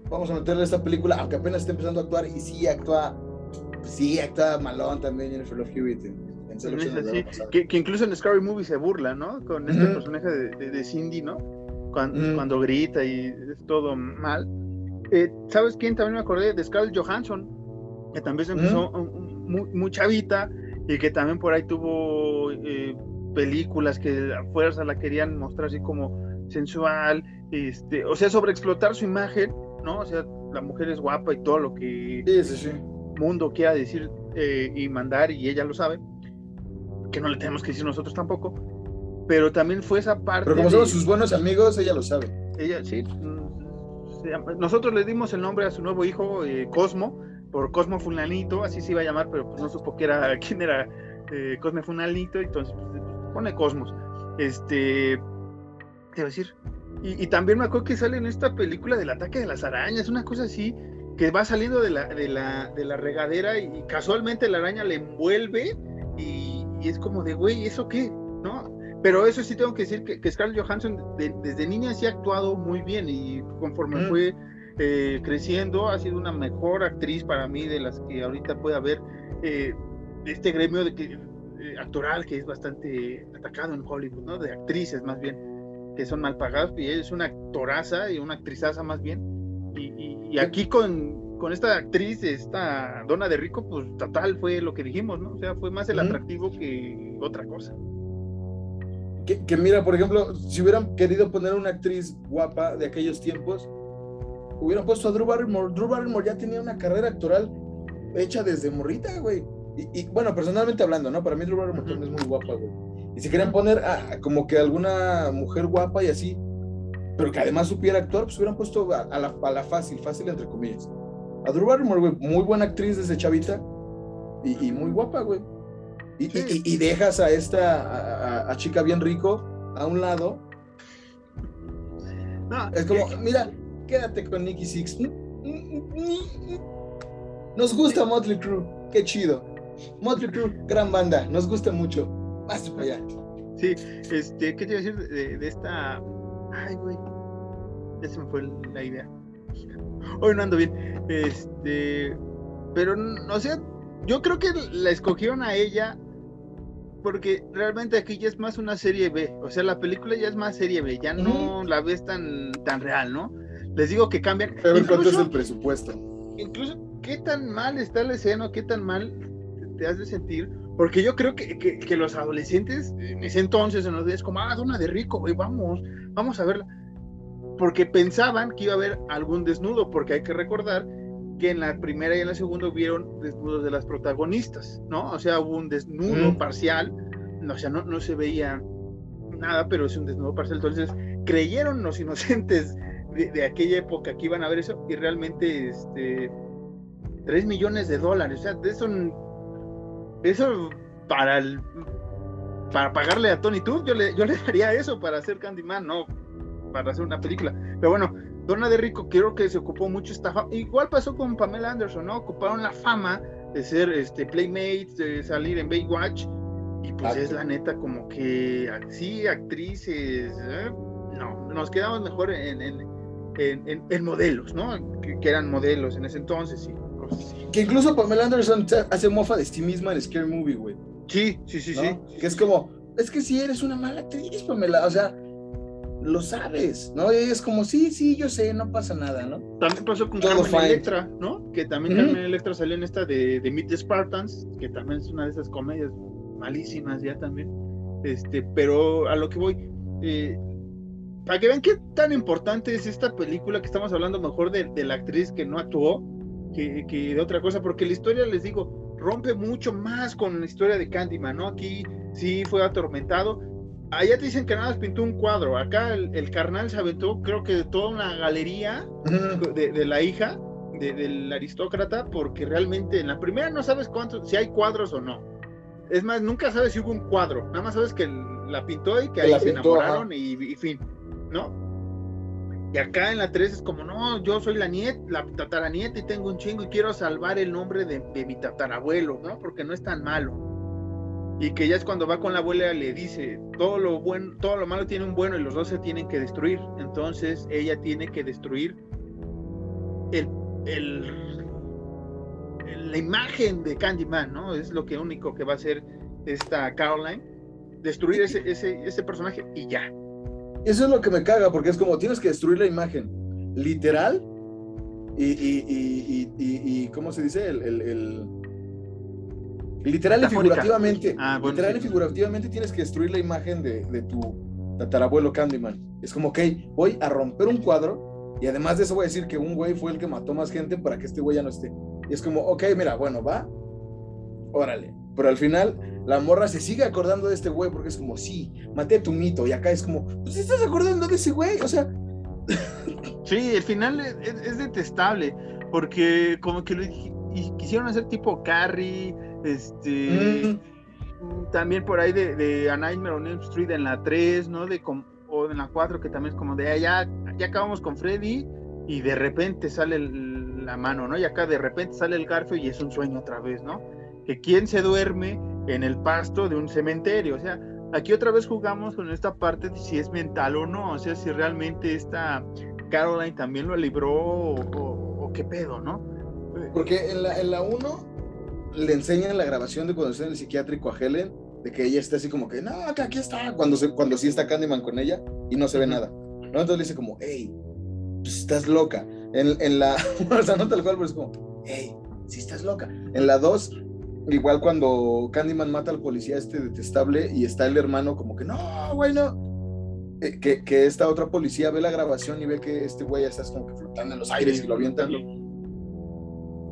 vamos a meterle esta película, aunque apenas esté empezando a actuar, y sí actúa. Sí, actúa malón también Jennifer Love Hewitt en Selección del verano pasado. Que incluso en Scary Movie se burla, ¿no? Con este personaje de Cindy, ¿no? Cuando grita y es todo mal. ¿Sabes quién? También me acordé de Scarlett Johansson, que también se empezó muy chavita y que también por ahí tuvo películas que a fuerza la querían mostrar así como sensual, o sea, sobreexplotar su imagen, ¿no? O sea, la mujer es guapa y todo lo que... Sí. mundo quiera decir y mandar, y ella lo sabe, que no le tenemos que decir nosotros tampoco, pero también fue esa parte. Pero como somos sus buenos amigos, ella lo sabe. Ella sí. Nosotros le dimos el nombre a su nuevo hijo, Cosmo, por Cosmo Fulanito, así se iba a llamar, pero pues no supo quién era Cosme Fulanito, entonces pues, pone Cosmos. Te iba a decir. Y también me acuerdo que sale en esta película del ataque de las arañas, una cosa así, que va saliendo de la regadera y casualmente la araña le envuelve y es como de, güey, ¿eso qué? ¿No? Pero eso sí tengo que decir que Scarlett Johansson desde niña sí ha actuado muy bien y conforme fue creciendo ha sido una mejor actriz para mí de las que ahorita puede haber de este gremio actoral que es bastante atacado en Hollywood, ¿no? De actrices más bien, que son mal pagadas, y ella es una actoraza y una actrizaza más bien. Y aquí con esta actriz, esta Donna de Rico, pues total fue lo que dijimos, ¿no? O sea, fue más el atractivo que otra cosa. Que mira, por ejemplo, si hubieran querido poner una actriz guapa de aquellos tiempos, hubieran puesto a Drew Barrymore. Drew Barrymore ya tenía una carrera actoral hecha desde morrita, güey. Y bueno, personalmente hablando, ¿no? Para mí Drew Barrymore también es muy guapa, güey. Y si querían poner como que alguna mujer guapa y así, pero que además supiera actuar, pues hubieran puesto a la fácil entre comillas. A Drew Barrymore, güey, muy buena actriz desde chavita y muy guapa, güey. Y dejas a esta a chica bien rico a un lado. No, es como, mira, quédate con Nikki Sixx. Nos gusta Mötley Crüe, qué chido. Mötley Crüe, gran banda, nos gusta mucho. Vas para allá. Sí, ¿qué te iba a decir de esta? Ay, güey, esa me fue la idea. Hoy no ando bien. Pero, no sé, yo creo que la escogieron a ella porque realmente aquí ya es más una serie B. O sea, la película ya es más serie B. Ya no la ves tan real, ¿no? Les digo que cambian. A ver cuánto es el presupuesto. Incluso, qué tan mal está la escena, qué tan mal te has de sentir. Porque yo creo que los adolescentes en ese entonces, en los días, como, Donna de Rico, güey, vamos a verla. Porque pensaban que iba a haber algún desnudo, porque hay que recordar que en la primera y en la segunda hubieron desnudos de las protagonistas, ¿no? O sea, hubo un desnudo parcial, o sea, no se veía nada, pero es un desnudo parcial. Entonces, creyeron los inocentes de aquella época que iban a ver eso, y realmente, 3 millones de dólares, o sea, de eso... Eso para pagarle a Tony Todd, yo le daría eso para hacer Candyman, no para hacer una película. Pero bueno, Donna de Rico creo que se ocupó mucho esta fama. Igual pasó con Pamela Anderson, ¿no? Ocuparon la fama de ser Playmates, de salir en Baywatch. Y pues es la neta como que sí, actrices, no, nos quedamos mejor en modelos, ¿no? Que eran modelos en ese entonces, sí. Que incluso Pamela Anderson hace mofa de sí misma en Scary Movie, güey. Sí, ¿no? Sí. Que es como, es que si eres una mala actriz, Pamela, o sea, lo sabes, ¿no? Y es como, sí, yo sé, no pasa nada, ¿no? También pasó con Carmen Electra, ¿no? Que también Carmen Electra salió en esta de Meet the Spartans, que también es una de esas comedias malísimas ya también. Pero a lo que voy, para que vean qué tan importante es esta película, que estamos hablando mejor de la actriz que no actuó que de otra cosa, porque la historia, les digo, rompe mucho más con la historia de Candyman, ¿no? Aquí sí fue atormentado. Allá te dicen que nada más pintó un cuadro. Acá el carnal se aventó, creo que de toda una galería de la hija del aristócrata, porque realmente en la primera no sabes cuántos, si hay cuadros o no. Es más, nunca sabes si hubo un cuadro. Nada más sabes que la pintó y que ahí se enamoraron y fin, ¿no? Y acá en la 3 es como, no, yo soy la tataranieta y tengo un chingo y quiero salvar el nombre de mi tatarabuelo, ¿no? Porque no es tan malo. Y que ya es cuando va con la abuela, le dice, todo lo bueno, todo lo malo tiene un bueno y los dos se tienen que destruir. Entonces ella tiene que destruir la imagen de Candyman, ¿no? Es lo que único que va a hacer esta Caroline, destruir ese personaje y ya. Eso es lo que me caga, porque es como, tienes que destruir la imagen, literal, y ¿cómo se dice? Literal y figurativamente, literal y figurativamente tienes que destruir la imagen de tu tatarabuelo Candyman. Es como, ok, voy a romper un cuadro y además de eso voy a decir que un güey fue el que mató más gente para que este güey ya no esté. Y es como, ok, mira, bueno, va, órale. Pero al final, la morra se sigue acordando de este güey porque es como, sí, maté a tu mito. Y acá es como, pues estás acordando de ese güey, o sea. Sí, el final es detestable porque como que lo quisieron hacer tipo Carrie. También por ahí de A Nightmare on Elm Street en la 3, ¿no? O en la 4, que también es como de ya acabamos con Freddy y de repente sale la mano, ¿no? Y acá de repente sale el garfio y es un sueño otra vez, ¿no? Que quién se duerme en el pasto de un cementerio. O sea, aquí otra vez jugamos con esta parte de si es mental o no, o sea, si realmente esta Caroline también lo libró o qué pedo, ¿no? Porque en la 1 le enseñan la grabación de cuando está en el psiquiátrico a Helen, de que ella está así como que, no, que aquí está, cuando sí está Candyman con ella y no se ve nada, ¿no? Entonces le dice como, hey, pues estás loca. En la, o sea, no tal cual, pero es como, hey, sí estás loca. En la 2, igual cuando Candyman mata al policía detestable y está el hermano como que, no, güey, no. Que esta otra policía ve la grabación y ve que este güey ya está como que flotando en los aires y lo avientan.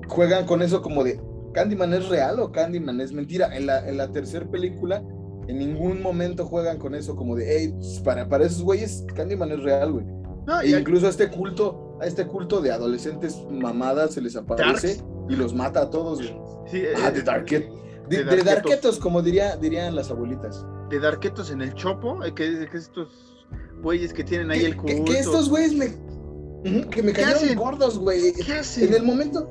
Juegan con eso como de, ¿Candyman es real o Candyman es mentira? En la tercera película, en ningún momento juegan con eso, como de, hey, para esos güeyes, Candyman es real, güey. No, e incluso a este culto de adolescentes mamadas se les aparece Darks y los mata a todos, güey. Sí, de darketos, como dirían las abuelitas. De darketos en el Chopo, que estos güeyes que tienen ahí el culto. Que estos güeyes me cayeron gordos, güey. ¿Qué hacen? En el momento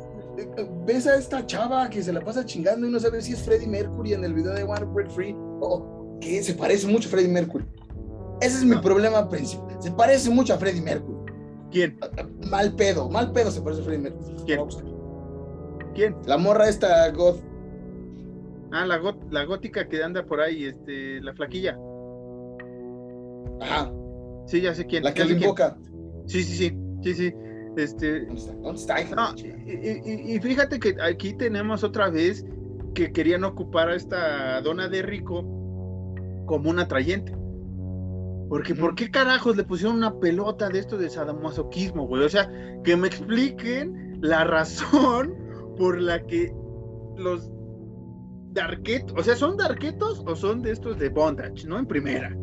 ves a esta chava que se la pasa chingando y no sabe si es Freddie Mercury en el video de One Break Free, que se parece mucho a Freddie Mercury. Ese es mi problema principal. Se parece mucho a Freddie Mercury. ¿Quién? Mal pedo se parece a Freddie Mercury. ¿Quién? La morra esta goth. Ah, la gótica que anda por ahí, la flaquilla. Ajá. Sí, ya sé quién. La que le invoca. Sí. Y fíjate que aquí tenemos otra vez que querían ocupar a esta Donna de Rico como un atrayente, porque ¿por qué carajos le pusieron una pelota de esto de sadomasoquismo, güey? O sea, que me expliquen la razón por la que los darketos, o sea, ¿son darketos o son de estos de bondage, no? En primera.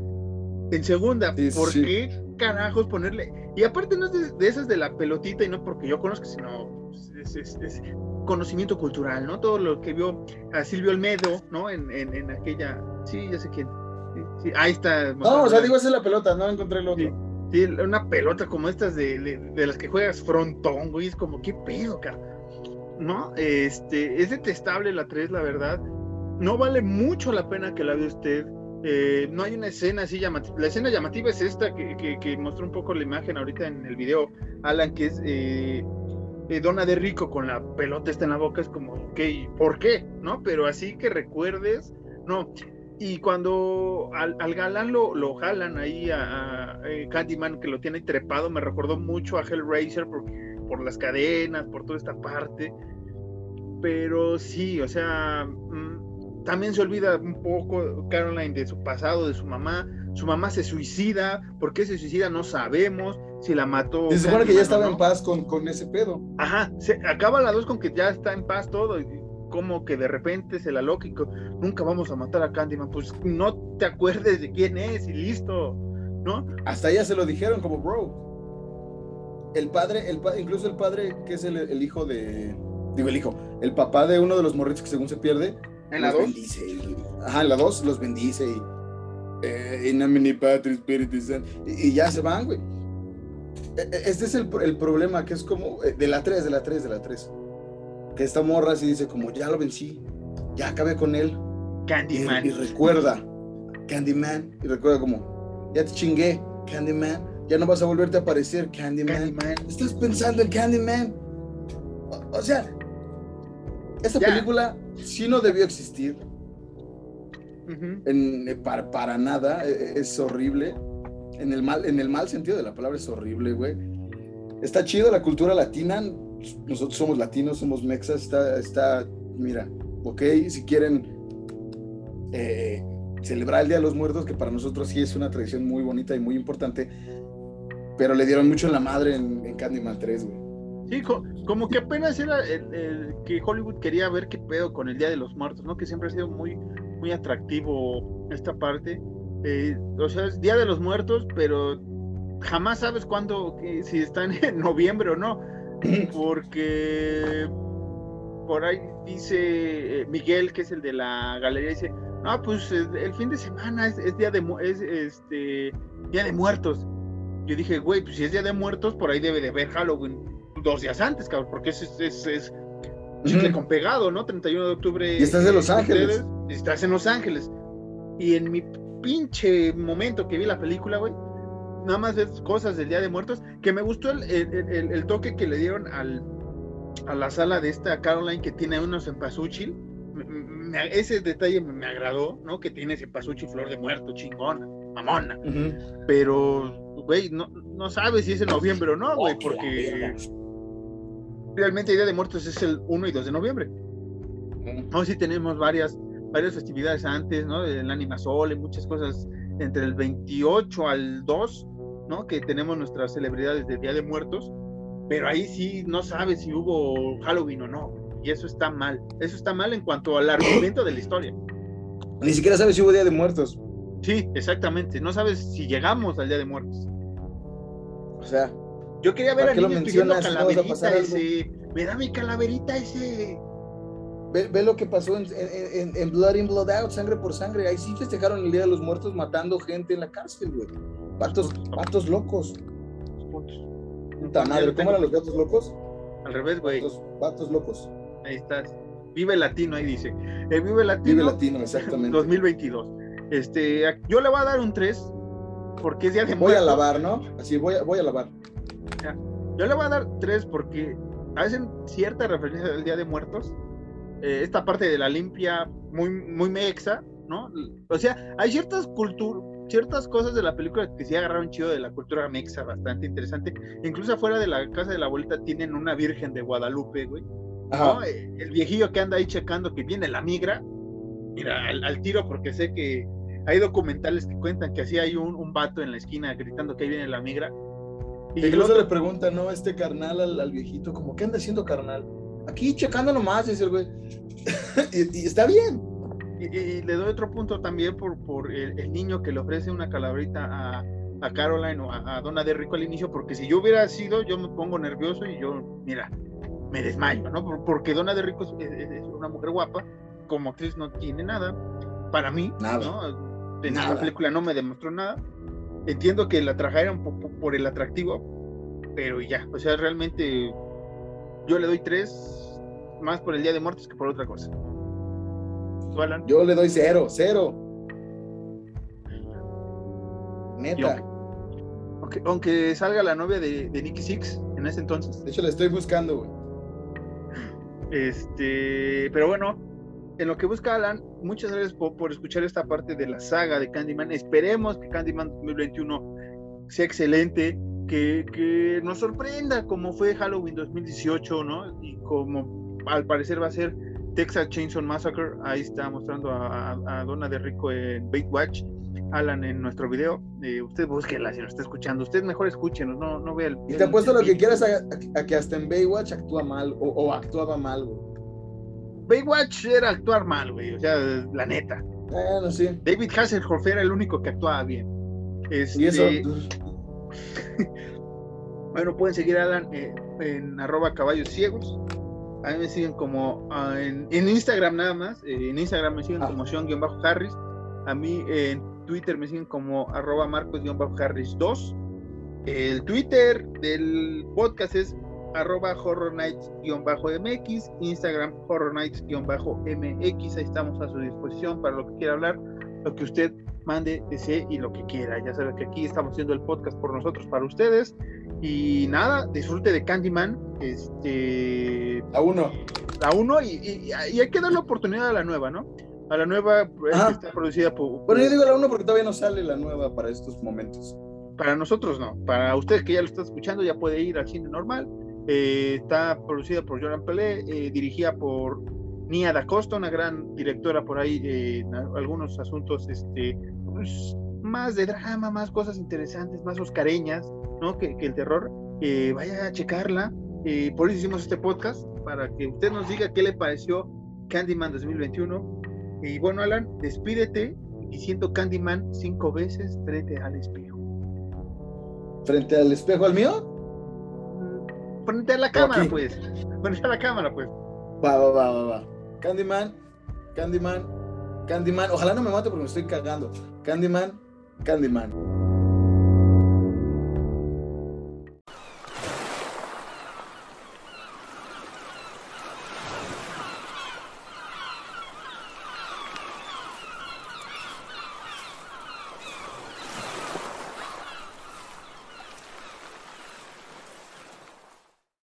En segunda, ¿por qué carajos ponerle? Y aparte no es de esas de la pelotita, y no porque yo conozco, sino es conocimiento cultural, ¿no? Todo lo que vio a Silvio Olmedo, ¿no? En aquella, sí, ya sé quién. Sí, ahí está. No, o sea, digo, esa es la pelota, no encontré el otro. Sí, una pelota como estas de las que juegas frontón, güey, es como, ¿qué pedo, cara? ¿No? Es detestable la 3, la verdad. No vale mucho la pena que la vea usted. No hay una escena así llamativa. La escena llamativa es esta que mostró un poco la imagen ahorita en el video, Alan, que es Donna de Rico con la pelota esta en la boca. Es como, ok, ¿por qué? ¿No? Pero así que recuerdes, no. Y cuando al galán lo jalan ahí a Candyman, que lo tiene trepado, me recordó mucho a Hellraiser por las cadenas, por toda esta parte. Pero sí, o sea, también se olvida un poco Caroline de su pasado, de su mamá. Su mamá se suicida, ¿por qué se suicida? No sabemos si la mató. Se supone que ya estaba en paz con ese pedo. Ajá, se acaba la 2 con que ya está en paz todo, y como que de repente se la loca y nunca vamos a matar a Candyman, pues no te acuerdes de quién es y listo, ¿no? Hasta ya se lo dijeron como bro. Incluso el padre, que es el hijo de... Digo, el hijo, el papá de uno de los morritos que según se pierde. ¿En la 2? Bendice. Ajá, en la 2 los bendice y... y ya se van, güey. Este es el problema, que es como de la 3, que esta morra así dice como, ya lo vencí, ya acabé con él, Candyman, y recuerda Candyman, y recuerda como, ya te chingué, Candyman, ya no vas a volverte a aparecer, Candyman. Estás pensando en Candyman. O sea, esta película sí no debió existir. Uh-huh. Para nada, es horrible en el mal sentido de la palabra, es horrible, güey. Está chido la cultura latina, nosotros somos latinos, somos mexas, está mira, ok, si quieren celebrar el Día de los Muertos, que para nosotros sí es una tradición muy bonita y muy importante, pero le dieron mucho en la madre en Candyman 3, güey. Sí, como que apenas era el que Hollywood quería ver qué pedo con el Día de los Muertos, ¿no? Que siempre ha sido muy, muy atractivo esta parte. O sea, es Día de los Muertos, pero jamás sabes cuándo, si están en noviembre o no, porque por ahí dice Miguel, que es el de la galería, dice, no, pues el fin de semana es Día de Muertos. Yo dije, güey, pues si es Día de Muertos, por ahí debe de haber Halloween 2 días antes, cabrón, porque es chicle con pegado, ¿no? 31 de octubre. Y estás en Los Ángeles. Estás en Los Ángeles. Y en mi pinche momento que vi la película, güey, nada más ves cosas del Día de Muertos, que me gustó el toque que le dieron a la sala de esta Caroline, que tiene unos cempasúchil. Ese detalle me agradó, ¿no? Que tiene cempasúchil, flor de muerto, chingona, mamona. Uh-huh. Pero, güey, no sabes si es en noviembre o no, güey, porque... realmente el Día de Muertos es el 1 y 2 de noviembre. No, sí tenemos varias festividades antes, ¿no? El Anima Sol y muchas cosas entre el 28 al 2, ¿no? Que tenemos nuestras celebridades del Día de Muertos, pero ahí sí no sabes si hubo Halloween o no, y eso está mal. Eso está mal en cuanto al argumento de la historia. Ni siquiera sabes si hubo Día de Muertos. Sí, exactamente. No sabes si llegamos al Día de Muertos. O sea... Yo quería ver a niños pidiendo calaverita ese. Me da mi calaverita ese. Ve lo que pasó en Blood In, Blood Out, Sangre por Sangre. Ahí sí festejaron el Día de los Muertos matando gente en la cárcel, güey. Patos locos. Puta madre, ¿cómo eran los gatos locos? Al revés, güey. Patos locos. Ahí estás. Vive Latino, ahí dice. Vive Latino, exactamente. 2022. Yo le voy a dar un 3, porque es Día de Muertos. Voy a lavar, ¿no? Así, voy a lavar. Yo le voy a dar 3 porque hacen cierta referencia del Día de Muertos, esta parte de la limpia muy, muy mexa, ¿no? O sea, hay ciertas cosas de la película que sí agarraron chido de la cultura mexa, bastante interesante. Incluso afuera de la casa de la abuelita tienen una virgen de Guadalupe, güey, ¿no? El viejillo que anda ahí checando que viene la migra, mira, al tiro, porque sé que hay documentales que cuentan que así hay un vato en la esquina gritando que ahí viene la migra. Y incluso le pregunta, ¿no? Este carnal al viejito, como, ¿qué anda haciendo, carnal? Aquí checando nomás, dice el güey. y está bien. Y le doy otro punto también por el niño que le ofrece una calaverita a Caroline o a Donna de Rico al inicio, porque si yo hubiera sido, yo me pongo nervioso y yo, mira, me desmayo, ¿no? Porque Donna de Rico es una mujer guapa, como actriz no tiene nada, para mí, nada, ¿no? En esta película no me demostró nada. Entiendo que la trajeron por el atractivo, pero ya, o sea, realmente yo le doy 3 más por el Día de Muertos que por otra cosa. ¿Tú, Alan? Yo le doy 0. Neta. Aunque salga la novia de Nicky Six en ese entonces. De hecho, la estoy buscando, güey. Pero bueno, en lo que busca Alan, muchas gracias por escuchar esta parte de la saga de Candyman. Esperemos que Candyman 2021 sea excelente, que nos sorprenda como fue Halloween 2018, ¿no? Y como al parecer va a ser Texas Chainsaw Massacre. Ahí está mostrando a Donna de Rico en Baitwatch, Alan en nuestro video. Usted búsquela si nos está escuchando. Usted mejor escúchenos, no vea el... Y te apuesto lo que quieras a que hasta en Baywatch actúa mal, o actuaba mal, güey. Baywatch era actuar mal, güey, o sea, la neta. Bueno, sí. David Hasselhoff era el único que actuaba bien. Y eso... Bueno, pueden seguir a Alan en @caballosciegos. A mí me siguen como en Instagram nada más. En Instagram me siguen como Sean-Harris. A mí en Twitter me siguen como @Marcos-Harris2. El Twitter del podcast es @HorrorNights-MX. Instagram HorrorNights-MX. Ahí estamos a su disposición para lo que quiera hablar, lo que usted mande, desee y lo que quiera. Ya sabes que aquí estamos haciendo el podcast por nosotros, para ustedes. Y nada, disfrute de Candyman. A uno y hay que dar la oportunidad a la nueva, ¿no? A la nueva que está producida por... Bueno, yo digo la 1 porque todavía no sale la nueva para estos momentos. Para nosotros no. Para usted que ya lo está escuchando, ya puede ir al cine normal. Está producida por Jordan Pelé, dirigida por Nia D'Acosta, una gran directora por ahí, algunos asuntos pues, más de drama, más cosas interesantes, más oscareñas, ¿no? Que el terror. Vaya a checarla. Por eso hicimos este podcast, para que usted nos diga qué le pareció Candyman 2021. Y bueno, Alan, despídete diciendo Candyman 5 veces frente al espejo. ¿Frente al espejo al mío? Frente a la cámara, okay. Pues. Frente a la cámara, pues. Va. Candyman. Ojalá no me mate porque me estoy cagando. Candyman.